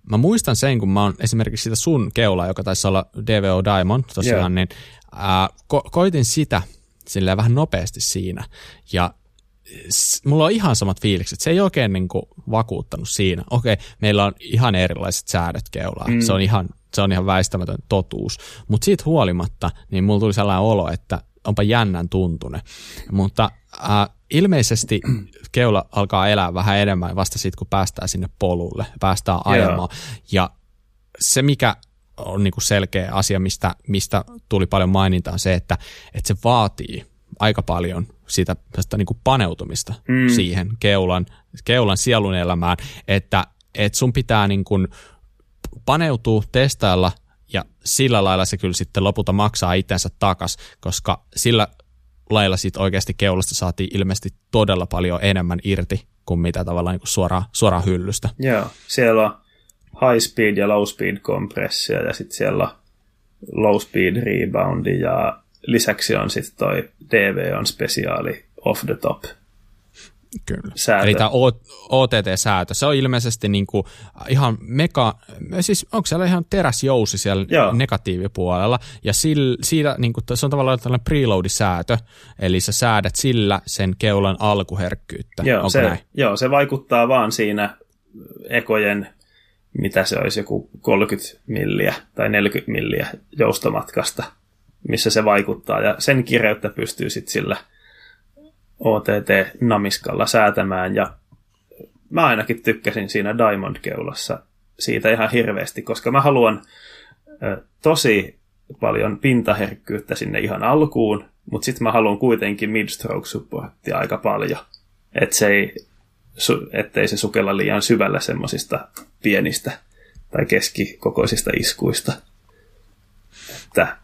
Mä muistan sen, kun mä oon esimerkiksi sitä sun keulaa, joka taisi olla D V O Diamond tosiaan, yeah. niin ää, ko- koitin sitä silleen vähän nopeasti siinä. Ja s- mulla on ihan samat fiilikset. Se ei oikein niin kuin vakuuttanut siinä. Okei, meillä on ihan erilaiset säädöt keulaa. Mm. Se on ihan, se on ihan väistämätön totuus. Mutta siitä huolimatta, niin mulla tuli sellainen olo, että onpa jännän tuntune. Mutta äh, ilmeisesti keula alkaa elää vähän enemmän vasta siitä, kun päästään sinne polulle, päästään ajamaan. Yeah. Ja se, mikä on niinku selkeä asia, mistä, mistä tuli paljon mainintaa, on se, että, että se vaatii aika paljon sitä niinku paneutumista mm. siihen keulan, keulan sielun elämään, että et sun pitää niinku paneutua, testailla, ja sillä lailla se kyllä sitten lopulta maksaa itsensä takas, koska sillä lailla siitä oikeasti keulasta saatiin ilmeisesti todella paljon enemmän irti kuin mitä tavallaan niin kuin suoraan, suoraan hyllystä. Joo, siellä on high speed ja low speed kompressia ja sitten siellä on low speed reboundi ja lisäksi on sitten toi D V on spesiaali off the top. Kyllä. Säätö. Eli tämä O T T-säätö, se on ilmeisesti niinku ihan mega, siis onko siellä ihan teräsjousi siellä Joo. negatiivipuolella, ja sillä, sillä, niinku, se on tavallaan tällainen preload-säätö, eli sä säädät sillä sen keulan alkuherkkyyttä. Joo, se, jo, se vaikuttaa vaan siinä ekojen, mitä se olisi, joku kolmekymmentä milliä tai neljäkymmentä milliä joustomatkasta, missä se vaikuttaa, ja sen kireyttä pystyy sitten sillä O T T-namiskalla säätämään, ja mä ainakin tykkäsin siinä Diamond-keulassa siitä ihan hirveästi, koska mä haluan tosi paljon pintaherkkyyttä sinne ihan alkuun, mutta sitten mä haluan kuitenkin mid-stroke-supporttia aika paljon, et se ei, ettei se sukella liian syvällä semmoisista pienistä tai keskikokoisista iskuista. Että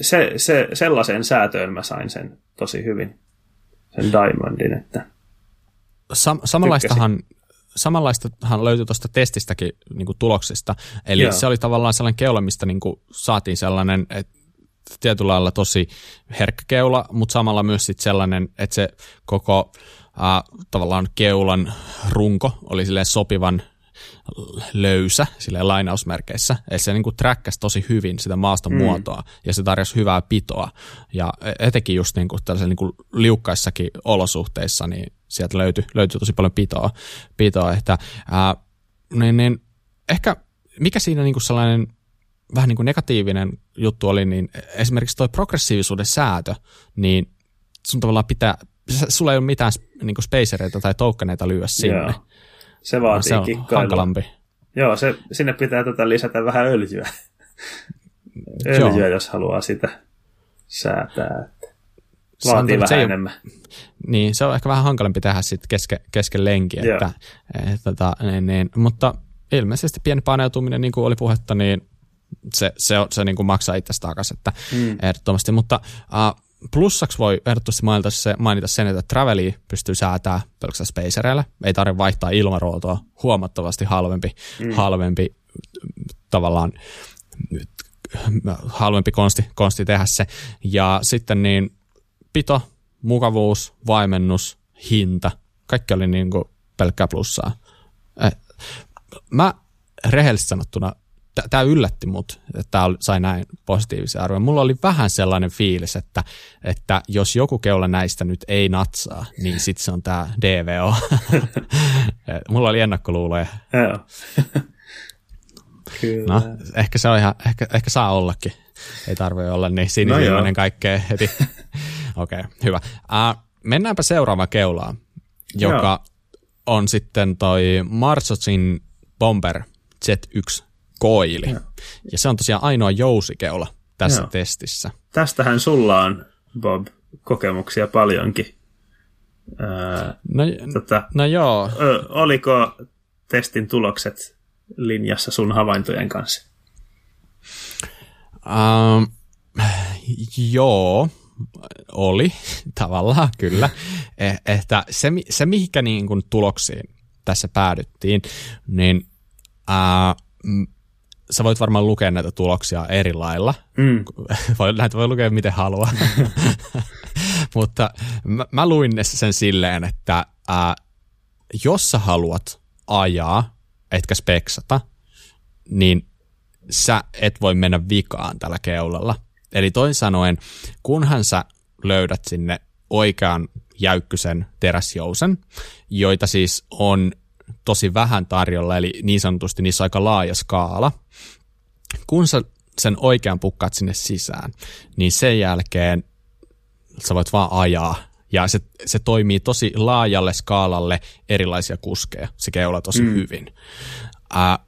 se, se, sellaisen säätöön mä sain sen tosi hyvin. Sen Diamondin, että Sam- samanlaistahan, samanlaistahan löytyi tuosta testistäkin niin kuin tuloksista, eli Joo. se oli tavallaan sellainen keula, mistä niin kuin saatiin sellainen, että tietyllä lailla tosi herkkä keula, mutta samalla myös sit sellainen, että se koko äh, tavallaan keulan runko oli silleen sopivan löysä, silleen lainausmerkeissä, eli se niin kuin träkkäsi tosi hyvin sitä maaston mm. muotoa, ja se tarjosi hyvää pitoa, ja etenkin just niin kuin tällaisissa niin kuin liukkaissakin olosuhteissa, niin sieltä löytyi, löytyi tosi paljon pitoa, pitoa että ää, niin, niin, ehkä mikä siinä niin kuin sellainen vähän niin kuin negatiivinen juttu oli, niin esimerkiksi toi progressiivisuuden säätö, niin sun tavallaan pitää, sulla ei ole mitään niin kuin spacereita tai toukkaneita lyö sinne. Yeah. Se vaatii no, se kikkailua. Hankalampi. Joo, se, sinne pitää tätä lisätä vähän öljyä. öljyä, Joo. jos haluaa sitä säätää. Vaatii vähän enemmän. Niin, se on ehkä vähän hankalampi tehdä sitten keske, kesken lenkiä. Että, että, niin, niin. Mutta ilmeisesti pieni paneutuminen, niin kuin oli puhetta, niin se, se, se niin kuin maksaa itse takaisin mm. ehdottomasti. Mutta uh, plussaksi voi ehdottomasti mainita sen, että travelia pystyy säätämään pelkästään spacereillä. Ei tarvitse vaihtaa ilmaruotoa, huomattavasti halvempi, mm. halvempi tavallaan halvempi konsti, konsti tehdä se. Ja sitten niin pito, mukavuus, vaimennus hinta, kaikki oli niin kuin pelkkää plussaa. Mä rehellisesti sanottuna, tämä yllätti mut, että tämä sai näin positiivisen arvoin. Mulla oli vähän sellainen fiilis, että, että jos joku keula näistä nyt ei natsaa, niin sitten se on tämä D V O. Mulla oli ennakkoluuloja. Kyllä. No, ehkä se on ihan, ehkä, ehkä saa ollakin. Ei tarvitse olla niin sinisilmäinen no kaikkea heti. Okei, okay, hyvä. Uh, mennäänpä seuraavaan keulaan, joka joo. on sitten toi Marzocchin Bomber Z yksi koili. Joo. Ja se on tosiaan ainoa jousikeula tässä joo. testissä. Tästähän sulla on, Bob, kokemuksia paljonkin. Öö, no, tota, no joo. Ö, oliko testin tulokset linjassa sun havaintojen kanssa? Um, joo, oli tavallaan kyllä. Eh, että se, se mihinkä niin kuin tuloksiin tässä päädyttiin, niin uh, sä voit varmaan lukea näitä tuloksia eri lailla. Mm. Voi, näitä voi lukea miten haluaa. Mutta mä, mä luin sen silleen, että uh, jos sä haluat ajaa, etkä speksata, niin sä et voi mennä vikaan tällä keulalla. Eli toisin sanoen, kunhan sä löydät sinne oikean jäykkysen teräsjousen, joita siis on tosi vähän tarjolla, eli niin sanotusti niissä on aika laaja skaala. Kun sä sen oikean pukkaat sinne sisään, niin sen jälkeen sä voit vaan ajaa. Ja se, se toimii tosi laajalle skaalalle erilaisia kuskeja. Se keula tosi mm. hyvin. Äh,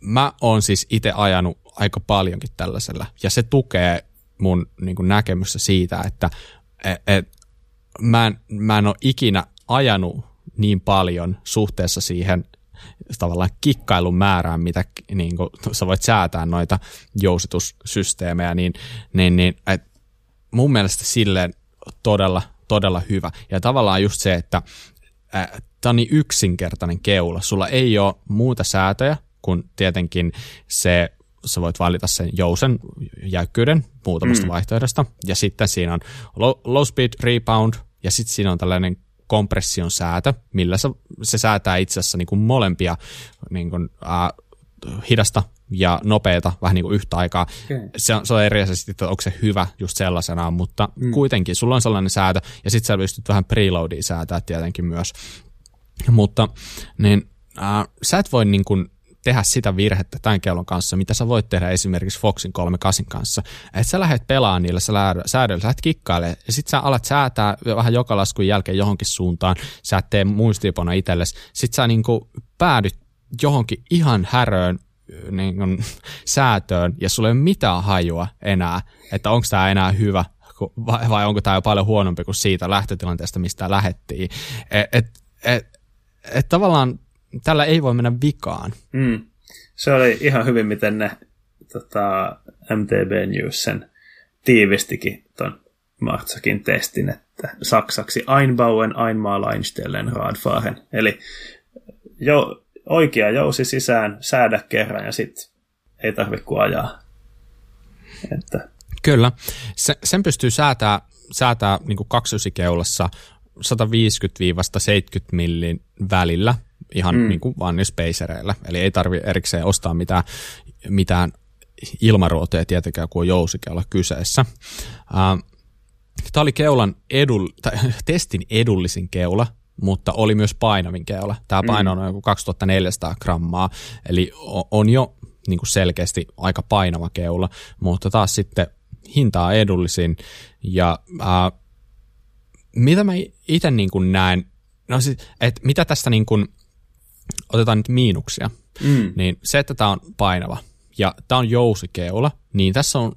Mä oon siis itse ajanut aika paljonkin tällaisella, ja se tukee mun niin kuin näkemystä siitä, että et, et, mä, en, mä en ole ikinä ajanut niin paljon suhteessa siihen tavallaan kikkailun määrään, mitä niin kuin sä voit säätää noita jousitussysteemejä, niin, niin, niin et mun mielestä silleen todella, todella hyvä. Ja tavallaan just se, että äh, tää on niin yksinkertainen keula, sulla ei ole muuta säätöjä, kun tietenkin se, sä voit valita sen jousen jäykkyyden muutamasta mm. vaihtoehdosta, ja sitten siinä on low speed rebound, ja sitten siinä on tällainen kompression säätö, millä se, se säätää itse asiassa niin kuin molempia niin kuin, äh, hidasta ja nopeata vähän niin kuin yhtä aikaa. Okay. Se, on, se on eri asia, että onko se hyvä just sellaisenaan, mutta mm. kuitenkin sulla on sellainen säätö, ja sitten sä pystyt vähän preloadia säätämään tietenkin myös. Mutta niin, äh, sä et voi niin kuin tehdä sitä virhettä tämän keulon kanssa, mitä sä voit tehdä esimerkiksi Foxin kolmekymmentäkahdeksan kanssa. Että sä lähdet pelaamaan niillä säädöillä, sä lähdet kikkailemaan, ja sit sä alat säätää vähän joka laskun jälkeen johonkin suuntaan, sä et tee muistiinpanoa itsellesi, sit sä niinku päädyt johonkin ihan häröön niinku, säätöön, ja sulla ei ole mitään hajua enää, että onko tää enää hyvä, vai onko tää jo paljon huonompi kuin siitä lähtötilanteesta, mistä lähettiin. Että et, et, et tavallaan tällä ei voi mennä vikaan. Mm. Se oli ihan hyvin, miten ne tota, M T B News sen tiivistikin ton Marzocchin testin, että saksaksi Einbauen, einmal einstellen, radfahren. Eli jo, oikea jousi sisään, säädä kerran ja sitten ei tarvitse kuin ajaa. Että. Kyllä. Se, sen pystyy säätää, säätää niin kuin kaksikymmentäyhdeksän keulassa sata viisikymmentä seitsemänkymmentä millin välillä. Ihan mm. niin kuin vaan niin spacereillä. Eli ei tarvitse erikseen ostaa mitään, mitään ilmaruotoja tietenkään, kun on jousikeula kyseessä. Tämä oli keulan edu, testin edullisin keula, mutta oli myös painavin keula. Tämä paino on joku kaksituhattaneljäsataa grammaa, eli on jo niin kuin selkeästi aika painava keula, mutta taas sitten hintaa edullisin. Ja ää, mitä mä itse niin kuin näen, no siis, että mitä tästä niin kuin otetaan nyt miinuksia, mm. niin se, että tämä on painava ja tämä on jousikeula, niin tässä on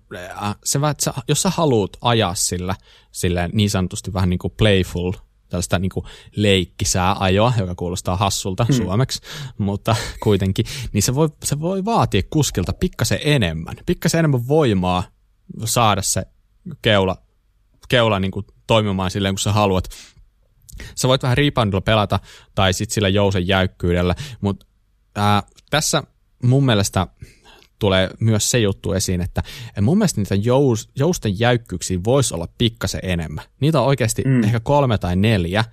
se, että jos sä haluat ajaa sillä silleen niin sanotusti vähän niin kuin playful, tällaista niin kuin leikkisää ajoa, joka kuulostaa hassulta mm. suomeksi, mutta kuitenkin, niin se voi, se voi vaatia kuskilta pikkasen enemmän, pikkasen enemmän voimaa saada se keula, keula niin kuin toimimaan silleen, kun sä haluat. Sä voit vähän reboundilla pelata tai sitten sillä jousen jäykkyydellä, mutta ää, tässä mun mielestä tulee myös se juttu esiin, että mun mielestä niitä jous, jousten jäykkyyksiä voisi olla pikkasen enemmän. Niitä on oikeasti mm. ehkä kolme tai neljä,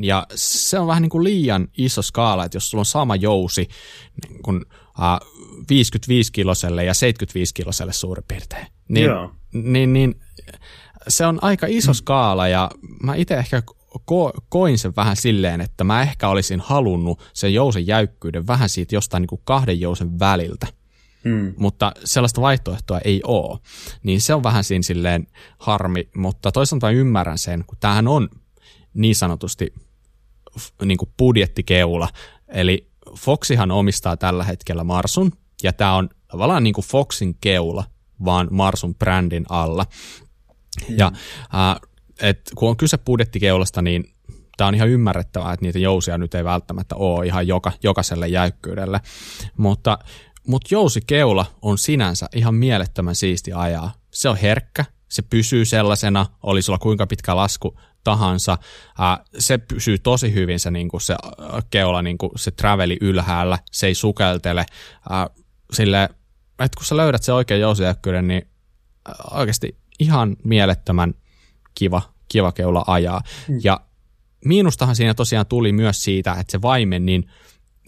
Ja se on vähän niin kuin liian iso skaala, että jos sulla on sama jousi niin kuin viisikymmentäviisi kiloselle ja seitsemänkymmentäviisi kiloselle suurin piirtein, niin, niin, niin se on aika iso skaala ja mä itse ehkä ko- koin sen vähän silleen, että mä ehkä olisin halunnut sen jousen jäykkyyden vähän siitä jostain niin kuin kahden jousen väliltä. Mm. Mutta sellaista vaihtoehtoa ei ole, niin se on vähän siinä silleen harmi, mutta toisaalta mä ymmärrän sen, kun tämähän on niin sanotusti niin kuin budjettikeula, eli Foxihan omistaa tällä hetkellä Marsun, ja tämä on tavallaan niin kuin Foxin keula, vaan Marsun brändin alla, mm. ja äh, et, kun on kyse budjettikeulasta, niin tämä on ihan ymmärrettävää, että niitä jousia nyt ei välttämättä ole ihan joka, jokaiselle jäykkyydelle, mutta Mutta jousikeula on sinänsä ihan mielettömän siisti ajaa. Se on herkkä, se pysyy sellaisena, oli sulla kuinka pitkä lasku tahansa. Ää, se pysyy tosi hyvin se, niinku, se keula, niinku, se traveli ylhäällä, se ei sukeltele. Ää, silleen, et kun sä löydät se oikein jousijäykkyyden, niin oikeasti ihan mielettömän kiva, kiva keula ajaa. Mm. Ja miinustahan siinä tosiaan tuli myös siitä, että se vaimen, niin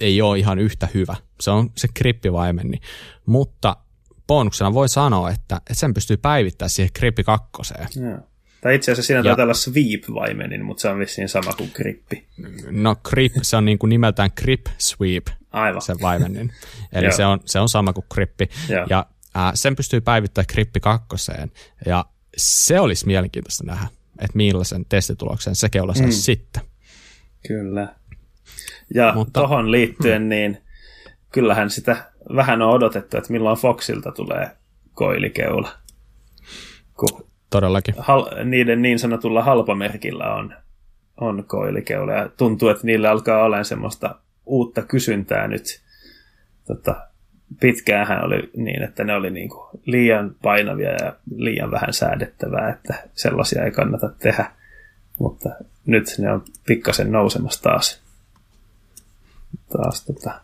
ei ole ihan yhtä hyvä. Se on se grippivaimenni, mutta bonuksena voi sanoa, että, että sen pystyy päivittämään siihen grippi kakkoseen. Yeah. Tai itse asiassa siinä taitaa olla sweep-vaimenin, mutta se on vissiin sama kuin grippi. No grip, se on niin kuin nimeltään grip sweep, aivan, sen vaimennin. Eli se, on, se on sama kuin grippi. Yeah. Ja äh, sen pystyy päivittämään grippi kakkoseen. Ja se olisi mielenkiintoista nähdä, että millaisen testituloksen se keula saisi mm. sitten. Kyllä. Ja mutta tohon liittyen, niin kyllähän sitä vähän on odotettu, että milloin Foxilta tulee koilikeula. Kun todellakin. Hal- niiden niin sanotulla halpamerkillä on, on koilikeula. Ja tuntuu, että niillä alkaa olemaan semmoista uutta kysyntää nyt. Tota, pitkäänhän oli niin, että ne oli niinku liian painavia ja liian vähän säädettävää, että sellaisia ei kannata tehdä. Mutta nyt ne on pikkasen nousemassa taas. taas tota,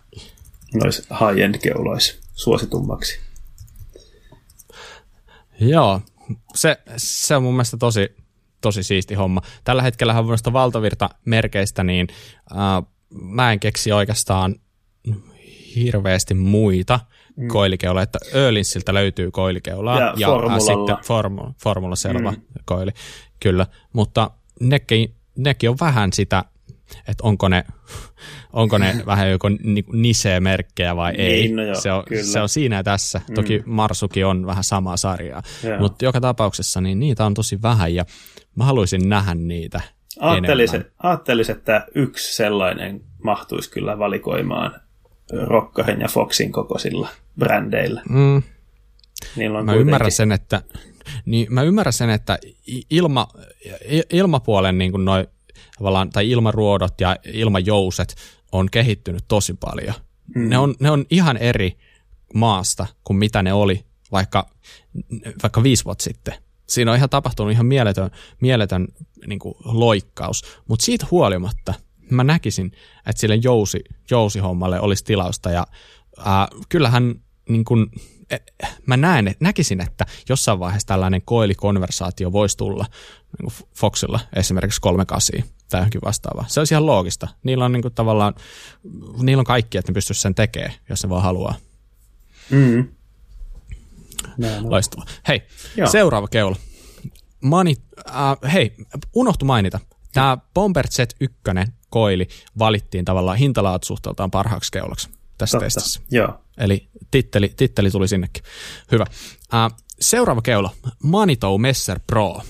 noissa high-end-keuloissa suositummaksi. Joo, se, se on mun mielestä tosi, tosi siisti homma. Tällä hetkellähän noista valtavirtamerkeistä, niin äh, mä en keksi oikeastaan hirveästi muita mm. koilikeuloja, että Öhlinsiltä löytyy koilikeulaa. Ja, ja formulalla. Äh, formula, formula selvä mm. koili, kyllä. Mutta nekin, nekin on vähän sitä, että onko ne, onko ne vähän joko niche-merkkejä vai ei. Niin, no joo, se, on, se on siinä tässä. Mm. Toki Marsukin on vähän samaa sarjaa. Mutta joka tapauksessa niin niitä on tosi vähän ja mä haluaisin nähdä niitä enemmän. Aattelis, että yksi sellainen mahtuisi kyllä valikoimaan Rockarin ja Foxin kokoisilla brändeillä. Mm. Niillä on mä kuitenkin. Ymmärrän sen, että, niin mä ymmärrän sen, että ilma, ilmapuolen niin kuin noi tai ilmaruodot ja ilmajouset on kehittynyt tosi paljon. Mm. Ne on, ne on ihan eri maasta kuin mitä ne oli vaikka, vaikka viisi vuotta sitten. Siinä on ihan tapahtunut ihan mieletön, mieletön niin kuin loikkaus, mutta siitä huolimatta mä näkisin, että sille jousi, jousihommalle olisi tilausta ja ää, kyllähän niin kuin, mä näen, näkisin, että jossain vaiheessa tällainen koilikonversaatio voisi tulla niin kuin Foxilla esimerkiksi kolme kahdeksan tai johonkin vastaavaa. Se olisi ihan loogista. Niillä on niin kuin tavallaan, niillä on kaikki, että ne pystyisi sen tekemään, jos ne vaan haluaa. Mm. Loistavaa. Hei, joo, seuraava keula. Mani, äh, hei, unohtu mainita. Tämä Bomber Z yksi koili valittiin tavallaan hintalaatusuhteeltaan parhaaksi keulaksi tässä totta testissä. Joo. Eli titteli, titteli tuli sinnekin. Hyvä. Uh, seuraava keula, Manitou Mezzer Pro.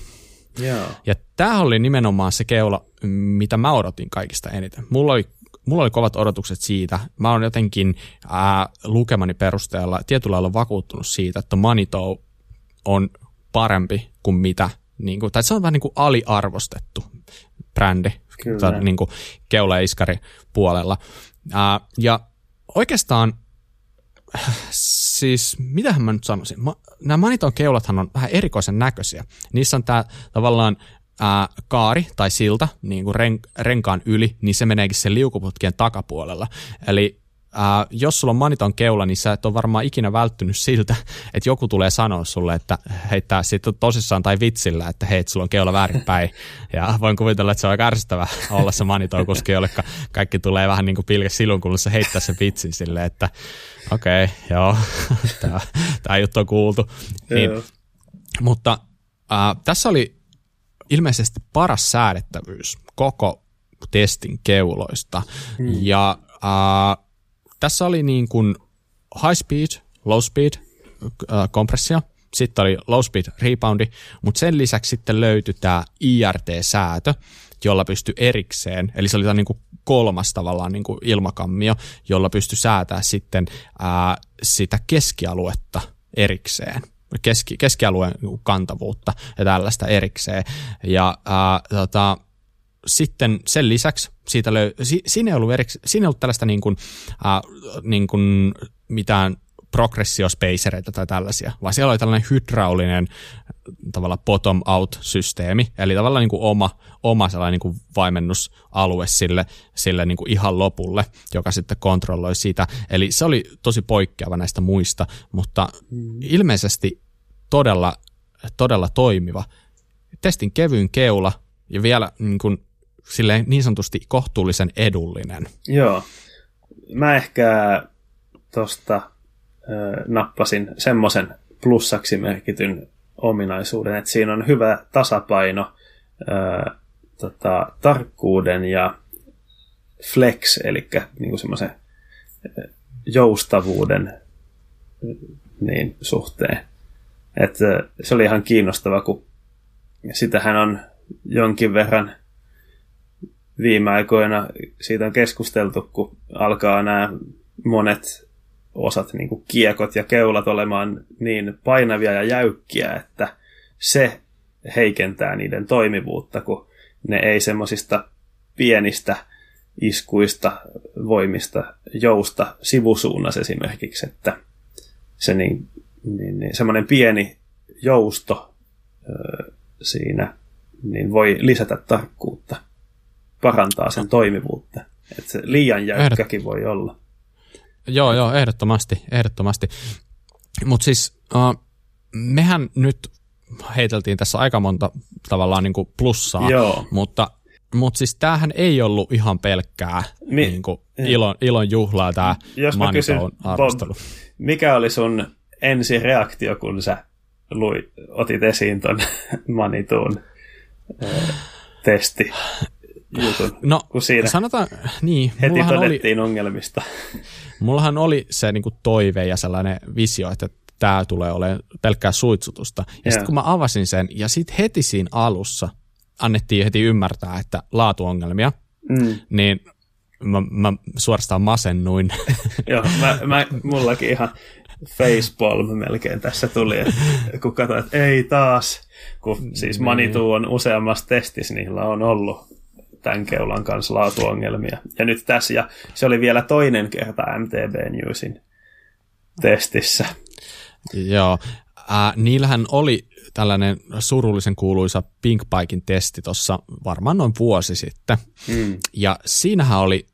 Yeah. Ja tämä oli nimenomaan se keula, mitä mä odotin kaikista eniten. Mulla oli, mulla oli kovat odotukset siitä. Mä olen jotenkin uh, lukemani perusteella tietyllä lailla vakuuttunut siitä, että Manitou on parempi kuin mitä. Niin kuin, tai se on vähän niin kuin aliarvostettu brändi tai niin kuin keula- ja iskaripuolella. Uh, ja oikeastaan siis, mitähän mä nyt sanoisin, Ma, nämä Manitoun keulathan on vähän erikoisen näköisiä. Niissä on tämä tavallaan ää, kaari tai silta, niin kuin ren, renkaan yli, niin se meneekin sen liukuputkien takapuolella. Eli ää, jos sulla on Maniton keula, niin sä et ole varmaan ikinä välttynyt siltä, että joku tulee sanoa sulle, että heittää siitä tosissaan tai vitsillä, että hei, sulla on keula väärinpäin. Ja voin kuvitella, että se on aika ärsyttävä olla se Maniton kuski, jollekka kaikki tulee vähän niin kuin pilke silunkulussa heittää sen vitsin silleen, että okei, okay, joo, tämä, tämä juttu on kuultu. Niin, mutta ää, tässä oli ilmeisesti paras säädettävyys koko testin keuloista. Hmm. Ja äh, tässä oli niin kuin high speed, low speed äh, kompressio, sitten oli low speed reboundi, mutta sen lisäksi sitten löytyi tämä I R T-säätö, jolla pystyi erikseen, eli se oli tämä niin kuin kolmas tavallaan niin kuin ilmakammio, jolla pystyi säätämään sitten äh, sitä keskialuetta erikseen. Keski, keskialueen kantavuutta ja tällaista erikseen. Ja ää, tota, sitten sen lisäksi siitä löy- si- siinä, ei ollut erikseen, siinä ei ollut tällaista niin kuin, ää, niin kuin mitään progressiospacereita tai tällaisia, vaan siellä oli tällainen hydraulinen tavallaan bottom-out-systeemi, eli tavallaan niin kuin oma, oma sellainen niin kuin vaimennusalue sille, sille niin kuin ihan lopulle, joka sitten kontrolloi sitä. Eli se oli tosi poikkeava näistä muista, mutta ilmeisesti todella, todella toimiva. Testin kevyin keula ja vielä niin kuin silleen niin sanotusti kohtuullisen edullinen. Joo. Mä ehkä tosta nappasin semmoisen plussaksi merkityn ominaisuuden, että siinä on hyvä tasapaino ää, tota, tarkkuuden ja flex, eli niin semmoisen joustavuuden niin, suhteen. Et, ää, se oli ihan kiinnostava, kun sitähän on jonkin verran viime aikoina siitä on keskusteltu, kun alkaa nämä monet osat, niin kuin kiekot ja keulat olemaan niin painavia ja jäykkiä, että se heikentää niiden toimivuutta, kun ne ei semmoisista pienistä iskuista, voimista, jousta sivusuunnassa esimerkiksi, että se niin, niin, niin, semmoinen pieni jousto ö, siinä niin voi lisätä tarkkuutta, parantaa sen toimivuutta, että se liian jäykkäkin voi olla. Joo, joo, ehdottomasti, ehdottomasti. Mutta siis uh, mehän nyt heiteltiin tässä aika monta tavallaan niin kuin plussaa, joo. mutta mut siis tämähän ei ollut ihan pelkkää Mi- niin kuin ilon, ilon juhlaa tämä Manitoun arvostelu. Bob, mikä oli sun ensireaktio, kun sä lui, otit esiin ton Manitoun äh, testi? Jutun, no, kun siinä sanotaan, niin, heti todettiin oli, ongelmista. Mullahan oli se niin kuin toive ja sellainen visio, että tämä tulee olemaan pelkkää suitsutusta. Ja yeah. sitten kun mä avasin sen, ja sitten heti siinä alussa annettiin heti ymmärtää, että laatuongelmia, mm. niin mä, mä suorastaan masennuin. Joo, mä, mä, mullakin ihan facepalm melkein tässä tuli, kun katsoin, että ei taas, kun siis Manitou on useammassa testissä, niillä on ollut tämän keulan kanssa laatuongelmia. Ja nyt tässä, ja se oli vielä toinen kerta M T B Newsin testissä. Joo, äh, niillähän oli tällainen surullisen kuuluisa Pink Piken testi tuossa varmaan noin vuosi sitten. Mm. Ja siinähän oli,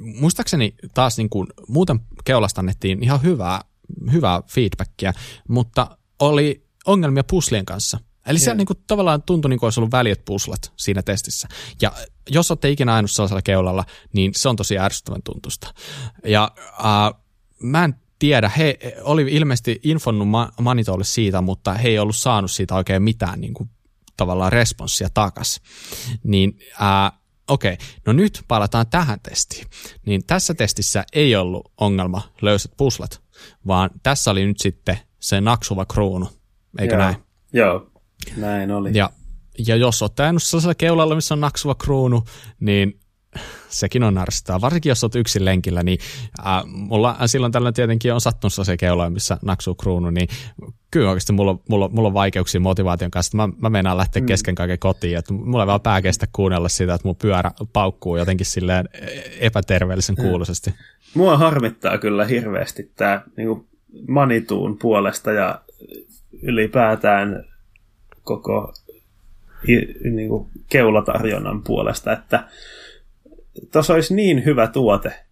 muistaakseni taas niin kuin, muuten keulasta annettiin ihan hyvää, hyvää feedbackia, mutta oli ongelmia puslien kanssa. Eli se yeah. niin kuin, tavallaan tuntui, niin kuin olisi ollut väljet puslat siinä testissä. Ja jos olette ikinä ainut sellaisella keulalla, niin se on tosi ärsyttävän tuntusta. Ja äh, mä en tiedä, he oli ilmeisesti infonnut Manitoulle siitä, mutta he ei ollut saanut siitä oikein mitään niin kuin, tavallaan responssia takas. Niin äh, okei, okay. No nyt palataan tähän testiin. Niin tässä testissä ei ollut ongelma löysät puslat, vaan tässä oli nyt sitten se naksuva kruunu, eikö yeah. näin? Joo. Yeah. Näin oli. Ja, ja jos olet ajanut sellaisella keulalla, missä on naksuva kruunu, niin sekin on ärsyttävää. Varsinkin jos olet yksin lenkillä, niin äh, mulla silloin tällöin tietenkin on sattunut sellaisia keuloja, missä naksuu kruunu, niin kyllä oikeasti mulla, mulla, mulla on vaikeuksia motivaation kanssa. Mä, mä meinaan lähteä kesken kaiken kotiin. Että mulla ei vaan pää kestä kuunnella sitä, että mun pyörä paukkuu jotenkin silleen epäterveellisen kuuloisesti. Mua harmittaa kyllä hirveästi tämä niin Manitoun puolesta ja ylipäätään koko niin kuin keulatarjonnan puolesta, että tuossa olisi niin hyvä tuote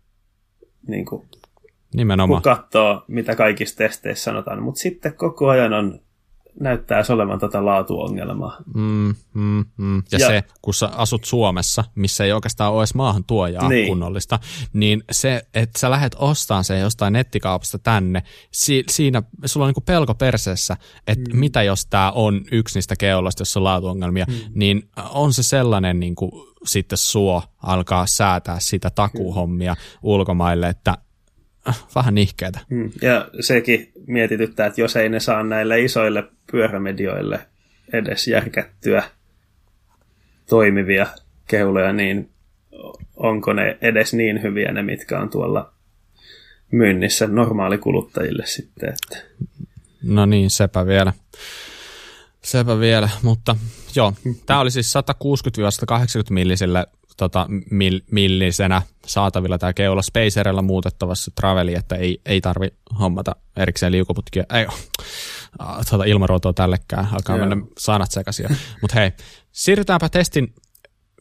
niin kuin Nimenomaan. Kun katsoo, mitä kaikissa testeissä sanotaan, mutta sitten koko ajan on, näyttäisi olevan tätä laatuongelmaa. Mm, mm, mm. Ja, ja se, kun sä asut Suomessa, missä ei oikeastaan ole edes maahantuojaa niin kunnollista, niin se, että sä lähdet ostamaan sen jostain nettikaupasta tänne, si- siinä sulla on niinku pelko perseessä, että mm. mitä jos tää on yksi niistä keulloista, jossa on laatuongelmia, mm. niin on se sellainen niinku, sitten suo alkaa säätää sitä takuhommia mm. ulkomaille, että vähän nihkeätä. Ja sekin mietityttää, että jos ei ne saa näille isoille pyörämedioille edes järkättyä toimivia keuloja, niin onko ne edes niin hyviä ne, mitkä on tuolla myynnissä normaalikuluttajille sitten. Että. No niin, sepä vielä. Sepä vielä, mutta joo, tämä oli siis sata kuusikymmentä kahdeksankymmentä millisille Tota, mill, millisenä saatavilla tämä keula Spacerilla muutettavassa traveli, että ei, ei tarvi hommata erikseen liukoputkia. Ei ole tota, ilmaruotoa tällekään, alkaa Joo. mennä sanat sekaisin. Mutta hei, siirrytäänpä testin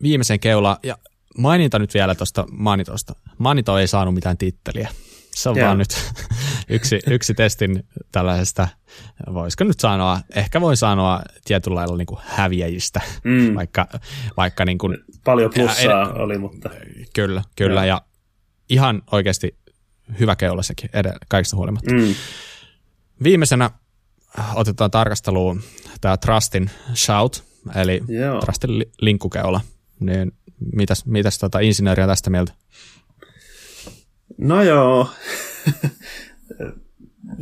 viimeiseen keulaan ja maininta nyt vielä tuosta Manitosta. Manito ei saanut mitään titteliä. Se on Joo. vaan nyt yksi, yksi testin tällaisesta, voisiko nyt sanoa, ehkä voi sanoa tietyllä lailla niin kuin häviäjistä, mm. vaikka, vaikka niin kuin, paljon plussaa ed- oli, mutta. Kyllä, kyllä ja, ja ihan oikeasti hyvä keula sekin ed- kaikista huolimatta. Mm. Viimeisenä otetaan tarkasteluun tämä Trustin Shout, eli Joo. Trustin li- linkkukeula. Niin mitäs, mitäs tota insinööriä tästä mieltä? No joo,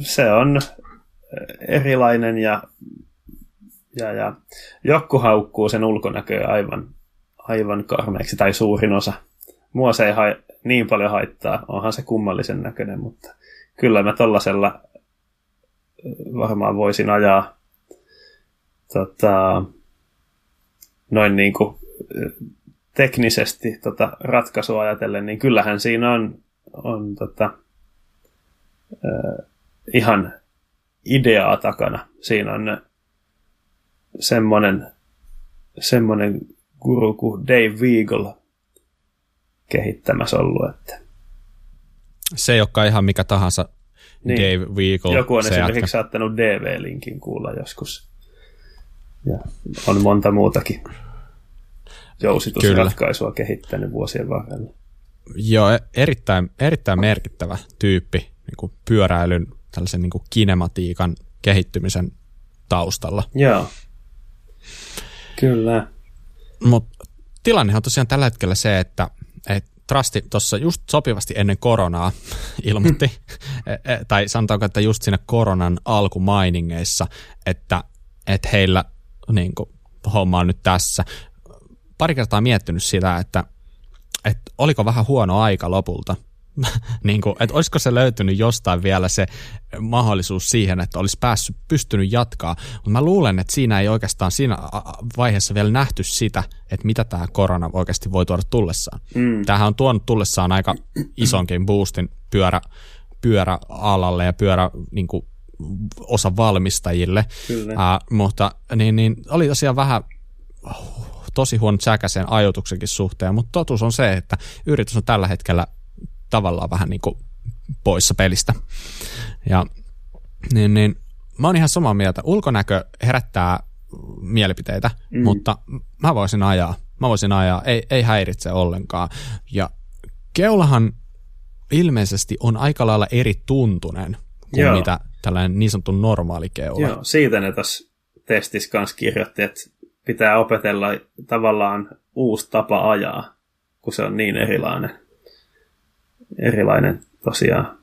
se on erilainen ja, ja, ja joku haukkuu sen ulkonäköä aivan, aivan karmeeksi, tai suurin osa. Mua se ei ha- niin paljon haittaa, onhan se kummallisen näköinen, mutta kyllä mä tollasella varmaan voisin ajaa tota, noin niin kuin teknisesti tota ratkaisua ajatellen, niin kyllähän siinä on on tota, äh, ihan ideaa takana. Siinä on semmoinen, semmoinen guru kuin Dave Weagle kehittämässä ollut. Että. Se ei olekaan ihan mikä tahansa niin. Dave Weagle. Joku on esimerkiksi jatka. saattanut D V-linkin kuulla joskus. Ja on monta muutakin jousitusratkaisua Kyllä. kehittänyt vuosien varrella. Joo, erittäin, erittäin merkittävä tyyppi niin kuin pyöräilyn, tällaisen niin kuin kinematiikan kehittymisen taustalla. Joo, kyllä. Mutta tilanne on tosiaan tällä hetkellä se, että et Trusti tuossa just sopivasti ennen koronaa ilmoitti, tai sanotaanko, että just siinä koronan alkumainingeissa, että et heillä niin kuin, homma on nyt tässä. Pari kertaa miettinyt sitä, että että oliko vähän huono aika lopulta, niin kuin, että olisiko se löytynyt jostain vielä se mahdollisuus siihen, että olisi päässyt, pystynyt jatkaa, mutta mä luulen, että siinä ei oikeastaan siinä vaiheessa vielä nähty sitä, että mitä tämä korona oikeasti voi tuoda tullessaan. Mm. Tämähän on tuonut tullessaan aika isonkin boostin pyörä, pyöräalalle ja pyörä niin kuin, osa valmistajille, äh, mutta niin, niin, oli tosiaan vähän oh, tosi huono säkäisen ajoituksenkin suhteen, mutta totuus on se, että yritys on tällä hetkellä tavallaan vähän niin kuin poissa pelistä. Ja, niin, niin, mä oon ihan samaa mieltä. Ulkonäkö herättää mielipiteitä, mm. mutta mä voisin ajaa. Mä voisin ajaa. Ei, ei häiritse ollenkaan. Ja keulahan ilmeisesti on aika lailla eri tuntunen kuin Joo. mitä tällainen niin sanottu normaali keula. Joo, siitä ne tässä testissä kanssa kirjoitti, että pitää opetella tavallaan uusi tapa ajaa, kun se on niin erilainen, erilainen tosiaan.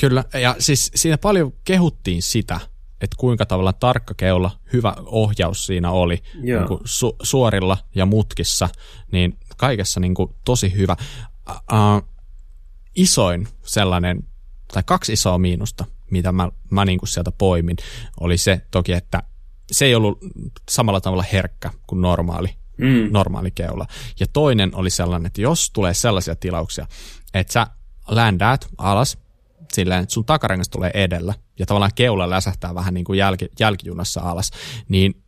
Kyllä, ja siis siinä paljon kehuttiin sitä, että kuinka tavallaan tarkka keula, hyvä ohjaus siinä oli niin kuin su- suorilla ja mutkissa, niin kaikessa niin kuin tosi hyvä. Uh, isoin sellainen, tai kaksi isoa miinusta, mitä mä, mä niin kuin sieltä poimin, oli se toki, että se ei ollut samalla tavalla herkkä kuin normaali, mm. normaali keula. Ja toinen oli sellainen, että jos tulee sellaisia tilauksia, että sä ländäät alas silleen, että sun takarengas tulee edellä ja tavallaan keula läsähtää vähän niin kuin jälki, jälkijunassa alas, niin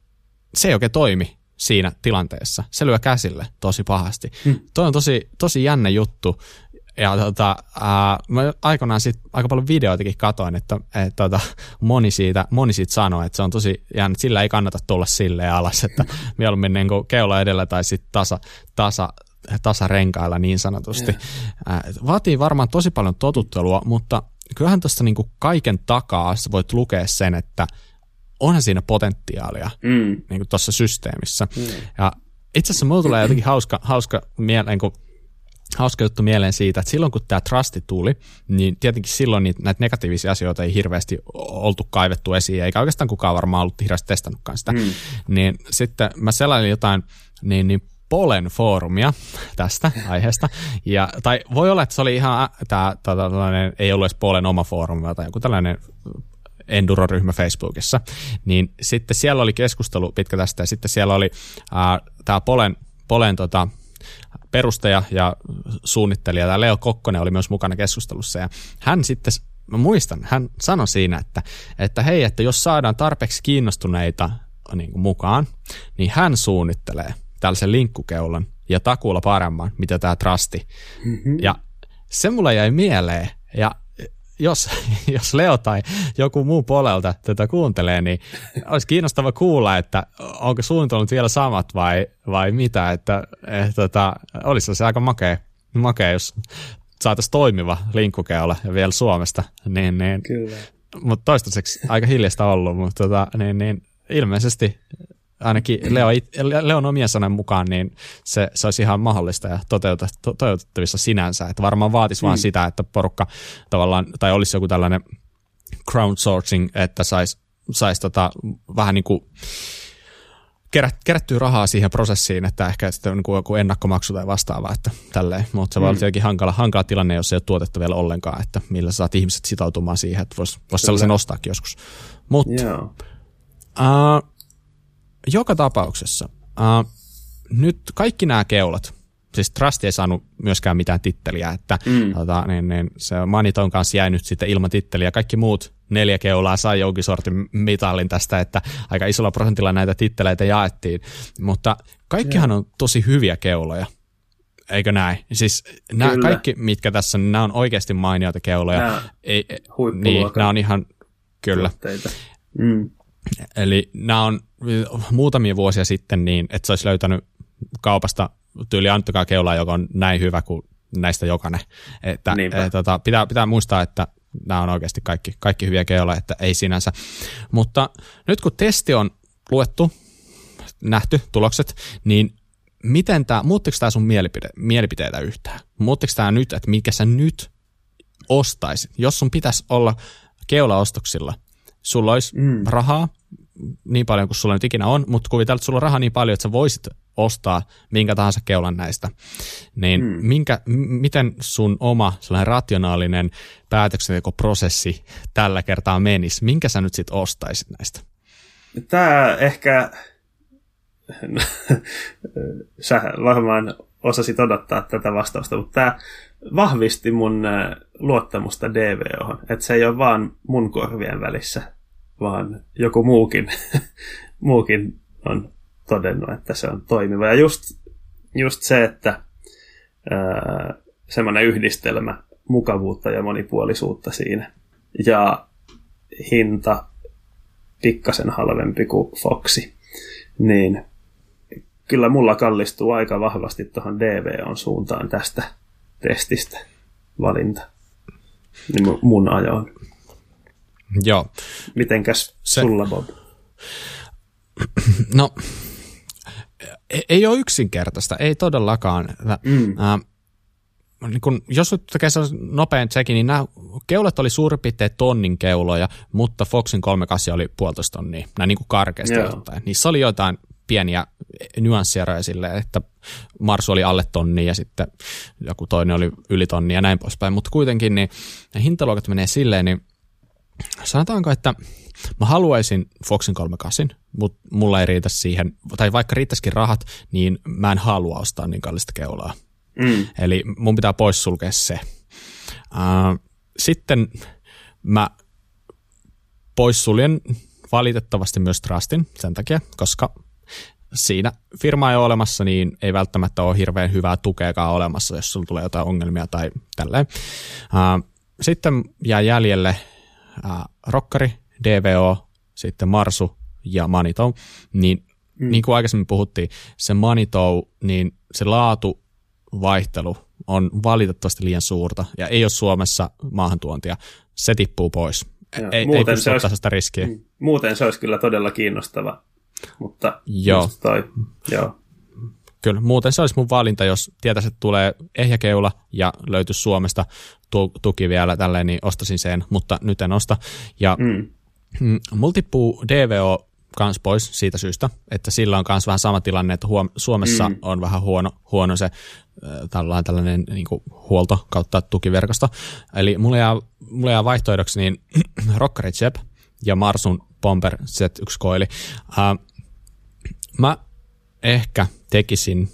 se ei oikein toimi siinä tilanteessa. Se lyö käsille tosi pahasti. Mm. Toi on tosi, tosi jännä juttu. Ja tota, ää, mä aikoinaan sit aika paljon videoitakin katoin, että et, tota, moni, siitä, moni siitä sanoi, että se on tosi jäänyt, että sillä ei kannata tulla silleen alas, että mieluummin niin kuin keula edellä tai sitten tasa, tasa, tasarenkailla niin sanotusti. Ää, vaatii varmaan tosi paljon totuttelua, mutta kyllähän tuosta niin kuin kaiken takaa voit lukea sen, että onhan siinä potentiaalia mm. niin kuin tuossa systeemissä. Mm. Ja itse asiassa mulla tulee jotenkin hauska, hauska mieleen, kun hauska juttu mieleen siitä, että silloin kun tämä trusti tuli, niin tietenkin silloin niitä, näitä negatiivisia asioita ei hirveästi oltu kaivettu esiin, eikä oikeastaan kukaan varmaan ollut hirveästi testannutkaan sitä. Mm. Niin sitten mä selailin jotain niin, niin Polen foorumia tästä aiheesta, ja, tai voi olla, että se oli ihan, tämä ei ollut edes Polen oma foorumi, tai joku tällainen Enduro-ryhmä Facebookissa, niin sitten siellä oli keskustelu pitkä tästä, ja sitten siellä oli tämä Polen, Polen tota, perustaja ja suunnittelija, tämä Leo Kokkonen oli myös mukana keskustelussa, ja hän sitten, mä muistan, hän sanoi siinä, että, että hei, että jos saadaan tarpeeksi kiinnostuneita niin kuin mukaan, niin hän suunnittelee tällaisen linkkukeulan ja takuulla paremman, mitä tämä trusti. Mm-hmm. Ja se mulle jäi mieleen, ja Jos, jos Leo tai joku muu puolelta tätä kuuntelee, niin olisi kiinnostava kuulla, että onko suunnitelmat vielä samat vai, vai mitä, että et, tota, olisi se aika makea, makea jos saataisiin toimiva linkkukeula ja vielä Suomesta, niin, niin, mutta toistaiseksi aika hiljaista ollut, mutta tota, niin, niin, ilmeisesti ainakin Leo, Leon omien sanan mukaan, niin se, se olisi ihan mahdollista ja toteutettavissa sinänsä. Että varmaan vaatisi mm. vaan sitä, että porukka tavallaan, tai olisi joku tällainen crowdsourcing, että saisi sais tota, vähän niin kuin kerät, kerättyä rahaa siihen prosessiin, että ehkä sitten niin kuin joku ennakkomaksu tai vastaava, että tälleen. Mutta se mm. voi olla tietenkin hankala, hankala tilanne, jos ei ole tuotetta vielä ollenkaan, että millä saat ihmiset sitoutumaan siihen, että voisi vois sellaisen ostaakin joskus. Mutta yeah. uh, Joka tapauksessa. Äh, nyt kaikki nämä keulat, siis Trust ei saanut myöskään mitään titteliä, että mm. tota, niin, niin, se Maniton kanssa jäi nyt sitten ilman titteliä. Kaikki muut neljä keulaa sai jonkin sortin mitallin tästä, että aika isolla prosentilla näitä titteleitä jaettiin, mutta kaikkihan yeah. on tosi hyviä keuloja, eikö näin? Siis nämä kaikki, mitkä tässä, nämä on oikeasti mainioita keuloja. Nämä ei, niin, nämä on ihan, kyllä. Mm. Eli nämä on muutamia vuosia sitten niin, että se olisi löytänyt kaupasta tyyli antakaa keulaa, joka on näin hyvä kuin näistä jokainen. Että, et, tota, pitää, pitää muistaa, että nämä on oikeasti kaikki, kaikki hyviä keuloja, että ei sinänsä. Mutta nyt kun testi on luettu, nähty tulokset, niin miten tämä, muuttiko tämä sun mielipide, mielipiteitä yhtään? Muuttiko tämä nyt, että mikä sä nyt ostaisit? Jos sun pitäisi olla keulaostoksilla, sulla olisi mm. rahaa niin paljon kuin sulla nyt ikinä on, mutta kuvitellaan, että sulla on rahaa niin paljon, että sä voisit ostaa minkä tahansa keulan näistä. Niin mm. minkä, m- miten sun oma sellainen rationaalinen päätöksentekoprosessi tällä kertaa menisi? Minkä sä nyt sitten ostaisit näistä? Tämä ehkä, sä varmaan osasit odottaa tätä vastausta, mutta tämä vahvisti mun luottamusta D V O:hon, että se ei ole vaan mun korvien välissä, vaan joku muukin, muukin on todennut, että se on toimiva. Ja just, just se, että ää, semmoinen yhdistelmä mukavuutta ja monipuolisuutta siinä. Ja hinta pikkasen halvempi kuin Foxi. Niin kyllä mulla kallistuu aika vahvasti tuohon D V O:n suuntaan tästä testistä valinta niin mun ajoon. Joo. Mitenkäs se, sulla, Bob? No, ei, ei ole yksinkertaista, ei todellakaan. Mm. Äh, niin kun, jos nyt tekee nopean checkin, niin nämä keulat oli suurin piirtein tonnin keuloja, mutta Foxin kolmekymmentäkahdeksan oli puolitoista tonnia, näin niin kuin karkeasti ottaen. Niissä oli joitain pieniä nyanssieroja silleen, että Marsu oli alle tonnia ja sitten joku toinen oli yli tonnia ja näin poispäin, mutta kuitenkin niin ne hintaluokat menee silleen, niin sanotaanko, että mä haluaisin Foxin kolmekymmentäkahdeksan, mutta mulla ei riitä siihen, tai vaikka riittäisikin rahat, niin mä en halua ostaa niin kallista keulaa. Mm. Eli mun pitää poissulkea se. Äh, sitten mä poissuljen valitettavasti myös Trustin sen takia, koska siinä firma ei ole olemassa, niin ei välttämättä ole hirveän hyvää tukeakaan olemassa, jos sulla tulee jotain ongelmia tai tälleen. Sitten jää jäljelle Rokkari, D V O, sitten Marsu ja Manitou. Niin, mm. niin kuin aikaisemmin puhuttiin, se Manitou, niin se laatuvaihtelu on valitettavasti liian suurta ja ei ole Suomessa maahantuontia. Se tippuu pois. Joo, ei ei pysty ottaa sitä riskiä. Muuten se olisi kyllä todella kiinnostava. Mutta joo. Toi, joo. Kyllä, muuten se olisi mun valinta, jos tietäisi, että tulee ehjäkeula ja löytyisi Suomesta tuki vielä tälleen, niin ostaisin sen, mutta nyt en osta. Ja mm. mulla tippuu D V O kans pois siitä syystä, että sillä on kans vähän sama tilanne, että huom- Suomessa mm. on vähän huono, huono se äh, tällainen niin kuin huolto kautta tukiverkosto. Eli mulla jää, mulla jää vaihtoehdoksi niin Rockshox Cheb ja Marsun Bomber Z yksi -koili. Uh, mä ehkä tekisin,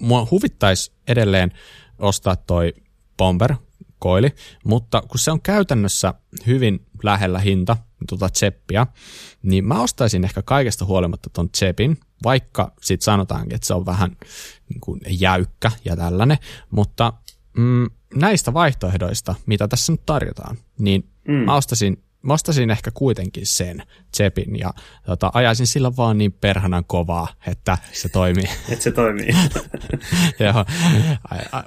mua huvittaisi edelleen ostaa toi Bomber-koili, mutta kun se on käytännössä hyvin lähellä hinta, tuota Chebia, niin mä ostaisin ehkä kaikesta huolimatta ton Chebin, vaikka sit sanotaankin, että se on vähän niin kuin jäykkä ja tällainen, mutta mm, näistä vaihtoehdoista, mitä tässä nyt tarjotaan, niin mm. mä ostaisin Mä ostaisin ehkä kuitenkin sen Chebin ja tota, ajaisin sillä vaan niin perhanan kovaa, että se toimii. Että se toimii. Joo.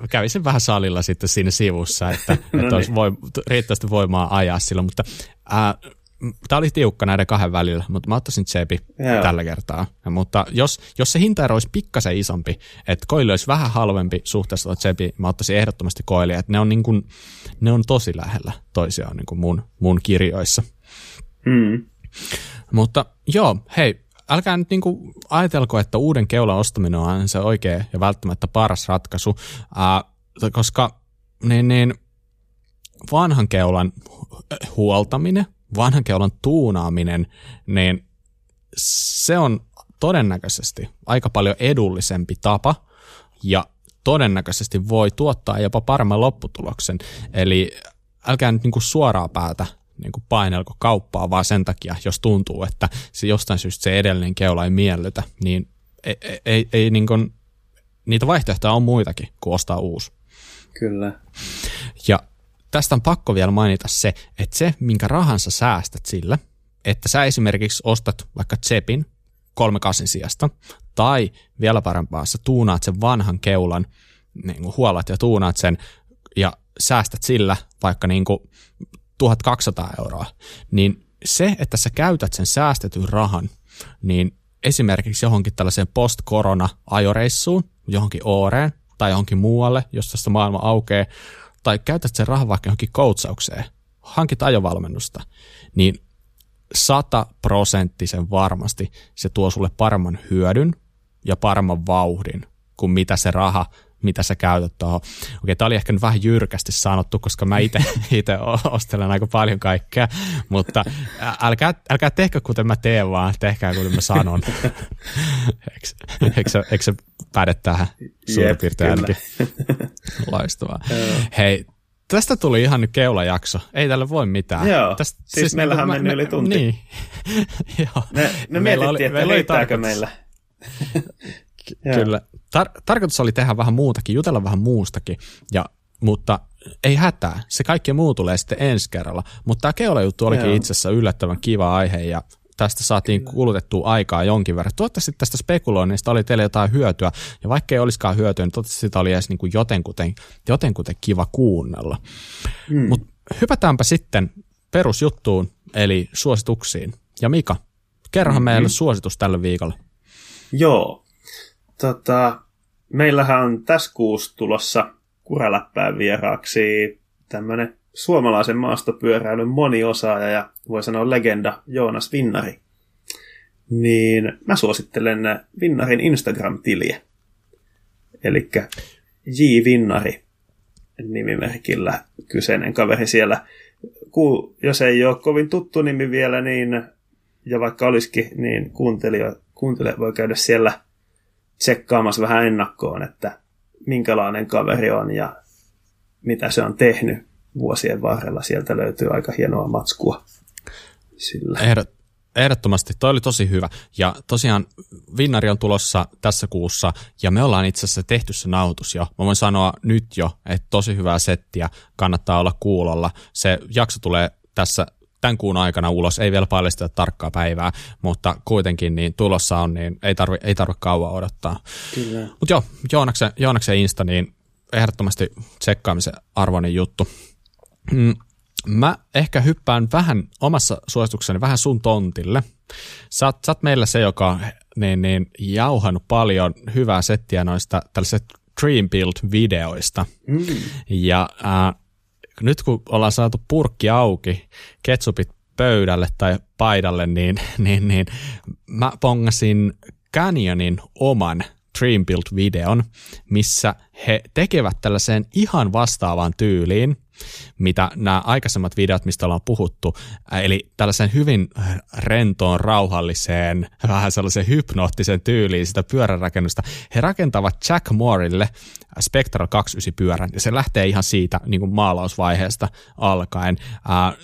Kävisin vähän salilla sitten siinä sivussa, että, no että niin. olisi voi, riittävästi voimaa ajaa sillä. Mutta äh, tämä oli tiukka näiden kahden välillä, mutta mä ottaisin Chebi tällä kertaa. Ja, mutta jos, jos se hintaero olisi pikkasen isompi, että koili olisi vähän halvempi suhteessa Chebi, mä ottaisin ehdottomasti koilia. Että ne on niin kuin, ne on tosi lähellä toisiaan niin kuin mun, mun kirjoissa. Mm. Mutta joo, hei, älkää nyt niin kuin ajatelko, että uuden keulan ostaminen on se oikea ja välttämättä paras ratkaisu, äh, koska niin, niin, vanhan keulan huoltaminen, vanhan keulan tuunaaminen, niin se on todennäköisesti aika paljon edullisempi tapa ja todennäköisesti voi tuottaa jopa paremman lopputuloksen. Eli älkää nyt niin kuin suoraan päätä niin kuin painelko kauppaa, vaan sen takia, jos tuntuu, että se jostain syystä se edellinen keula ei miellytä, niin ei, ei, ei niin kuin, niitä vaihtoehtoja on muitakin kuin ostaa uusi. Kyllä. Ja tästä on pakko vielä mainita se, että se, minkä rahansa säästät sillä, että sä esimerkiksi ostat vaikka Chebin kolmekymmentäkahdeksan sijasta, tai vielä parempaa, sä tuunaat sen vanhan keulan, niin kuin huolat ja tuunaat sen, ja säästät sillä vaikka niin kuin tuhatkaksisataa euroa, niin se, että sä käytät sen säästetyn rahan, niin esimerkiksi johonkin tällaiseen post-korona-ajoreissuun, johonkin Ooreen tai johonkin muualle, jos tästä maailma aukeaa, tai käytät sen rahan vaikka johonkin koutsaukseen, hankit ajovalmennusta, niin sataprosenttisen varmasti se tuo sulle paremman hyödyn ja paremman vauhdin kuin mitä se raha, mitä sä käytät tuohon. Okei, tämä oli ehkä nyt vähän jyrkästi sanottu, koska mä itse ostelen aika paljon kaikkea, mutta älkää, älkää tehkö kuten mä teen, vaan tehkää kuten mä sanon. Eikö se päde tähän suurin piirtein ainakin? Loistavaa. Hei, tästä tuli ihan nyt keulajakso. Ei tälle voi mitään. Joo, tästä, siis, siis meillähän on mennyt yli tunti. Niin. Joo. Me, me meillä mietittiin, oli, että riittääkö meillä. Kyllä. Tar- tarkoitus oli tehdä vähän muutakin, jutella vähän muustakin, ja, mutta ei hätää. Se kaikki muu tulee sitten ensi kerralla. Mutta tämä keulajuttu olikin Joo. itse asiassa yllättävän kiva aihe, ja tästä saatiin kulutettua aikaa jonkin verran. Toivottavasti tästä spekuloinnista oli teille jotain hyötyä, ja vaikka ei olisikaan hyötyä, niin toivottavasti sitä oli edes niin kuin jotenkuten, jotenkuten kiva kuunnella. Mm. Mutta hypätäänpä sitten perusjuttuun, eli suosituksiin. Ja Mika, kerrohan mm-hmm. meille suositus tälle viikolle. Joo. Tota, meillähän on tässä kuussa tulossa Kuraläppään vieraaksi tämmöinen suomalaisen maastopyöräilyn moniosaaja ja voi sanoa legenda Joonas Vinnari. Niin mä suosittelen Vinnarin Instagram-tiliä. Elikkä J. Vinnari nimimerkillä kyseinen kaveri siellä. Ku, jos ei ole kovin tuttu nimi vielä, niin, ja vaikka olisikin, niin kuuntelija, kuuntelija voi käydä siellä tsekkaamassa vähän ennakkoon, että minkälainen kaveri on ja mitä se on tehnyt vuosien varrella. Sieltä löytyy aika hienoa matskua sillä. Ehdot, Ehdottomasti, toi oli tosi hyvä. Ja tosiaan Vinnari on tulossa tässä kuussa, ja me ollaan itse asiassa tehty se nauhoitus jo. Mä voin sanoa nyt jo, että tosi hyvää settiä, kannattaa olla kuulolla. Se jakso tulee tässä tämän kuun aikana ulos, ei vielä paljasteta tarkkaa päivää, mutta kuitenkin niin tulossa on, niin ei tarvitse ei tarvi kauan odottaa. Mutta joo, Joonaksen, Joonaksen Insta, niin ehdottomasti tsekkaamisen arvoinen juttu. Mm. Mä ehkä hyppään vähän omassa suositukseni vähän sun tontille. Sä oot, sä oot meillä se, joka on niin, niin, jauhannut paljon hyvää settiä noista tällaisista Dream Build-videoista. Mm. Ja äh, nyt kun ollaan saatu purkki auki, ketsupit pöydälle tai paidalle, niin, niin, niin mä pongasin Canyonin oman Dream Build-videon, missä he tekevät tällaiseen ihan vastaavaan tyyliin, mitä nämä aikaisemmat videot, mistä ollaan puhuttu, eli tällaisen hyvin rentoon, rauhalliseen, vähän sellaisen hypnoottisen tyyliin sitä pyörärakennusta. He rakentavat Jack Moorille Spectral kaksikymmentäyhdeksän pyörän, ja se lähtee ihan siitä niin kuin maalausvaiheesta alkaen.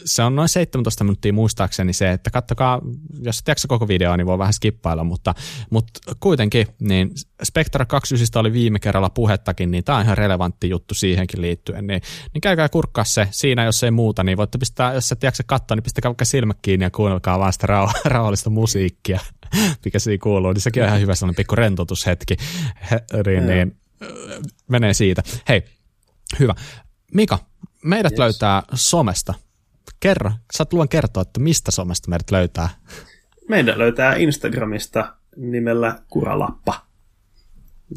Se on noin seitsemäntoista minuuttia muistaakseni se, että kattokaa, jos et jaksa koko videoa, niin voi vähän skippailla, mutta, mutta kuitenkin, niin Spectral kaksikymmentäyhdeksän oli viime kerralla puhettakin, niin tämä on ihan relevantti juttu siihenkin liittyen, niin, niin käykää kurkkaan se. Siinä, jos ei muuta, niin voitte pistää, jos et jaksa katsoa, niin pistäkää vaikka silmät kiinni ja kuunnelkaa vaan sitä rau- rauhallista musiikkia, mikä siinä kuuluu. Niin sekin on ihan hyvä sellainen pikku rentoutushetki. Niin, niin, menee siitä. Hei, hyvä. Mika, meidät yes. löytää somesta. Kerro, saat luon kertoa, että mistä somesta meidät löytää. Meidän löytää Instagramista nimellä Kuralappa.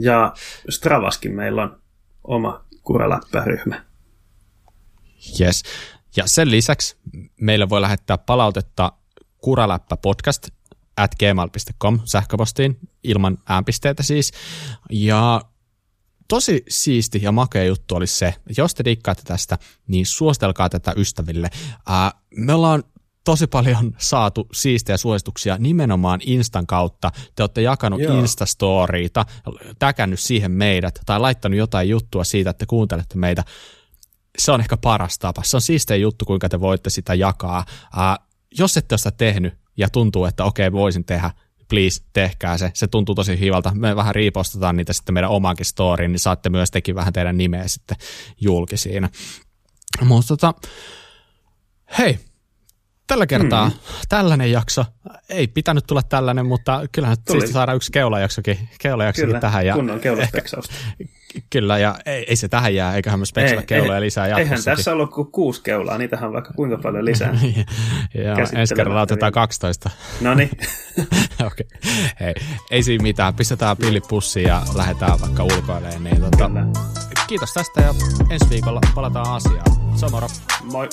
Ja Stravaskin meillä on oma Kuralappa-ryhmä. Yes. Ja sen lisäksi meillä voi lähettää palautetta kuraläppäpodcast at gmail dot com sähköpostiin, ilman äänpisteitä siis. Ja tosi siisti ja makea juttu olisi se, että jos te dikkaatte tästä, niin suositelkaa tätä ystäville. Ää, me ollaan tosi paljon saatu siistejä suosituksia nimenomaan Instan kautta. Te olette jakanut Joo. Instastoriita, täkännyt siihen meidät tai laittanut jotain juttua siitä, että kuuntelette meitä. Se on ehkä paras tapa. Se on siisteä juttu, kuinka te voitte sitä jakaa. Ää, jos ette ole sitä tehnyt ja tuntuu, että okei, voisin tehdä, please, tehkää se. Se tuntuu tosi hyvältä. Me vähän riipostetaan niitä sitten meidän omaankin storyin, niin saatte myös tekin vähän teidän nimeä sitten julki siinä. Mutta tota, hei, tällä kertaa hmm. tällainen jakso. Ei pitänyt tulla tällainen, mutta kyllähän siisti saadaan yksi keulajaksokin, keulajaksokin Kyllä, tähän. Ja kunnon keulaspeksausta. Kyllä, ja ei, ei se tähän jää, eiköhän me speksella ei, keuloja ei, lisää jatkossakin. Eihän tässä ollut kuin kuusi keulaa, niitähän on vaikka kuinka paljon lisää. Joo, ensi kerralla otetaan kaksitoista. No niin. Okei, okay. Ei siinä mitään, pistetään pillit pussiin ja lähdetään vaikka ulkoilemaan. Niin, tota, kiitos tästä ja ensi viikolla palataan asiaan. Se on moro. Moi.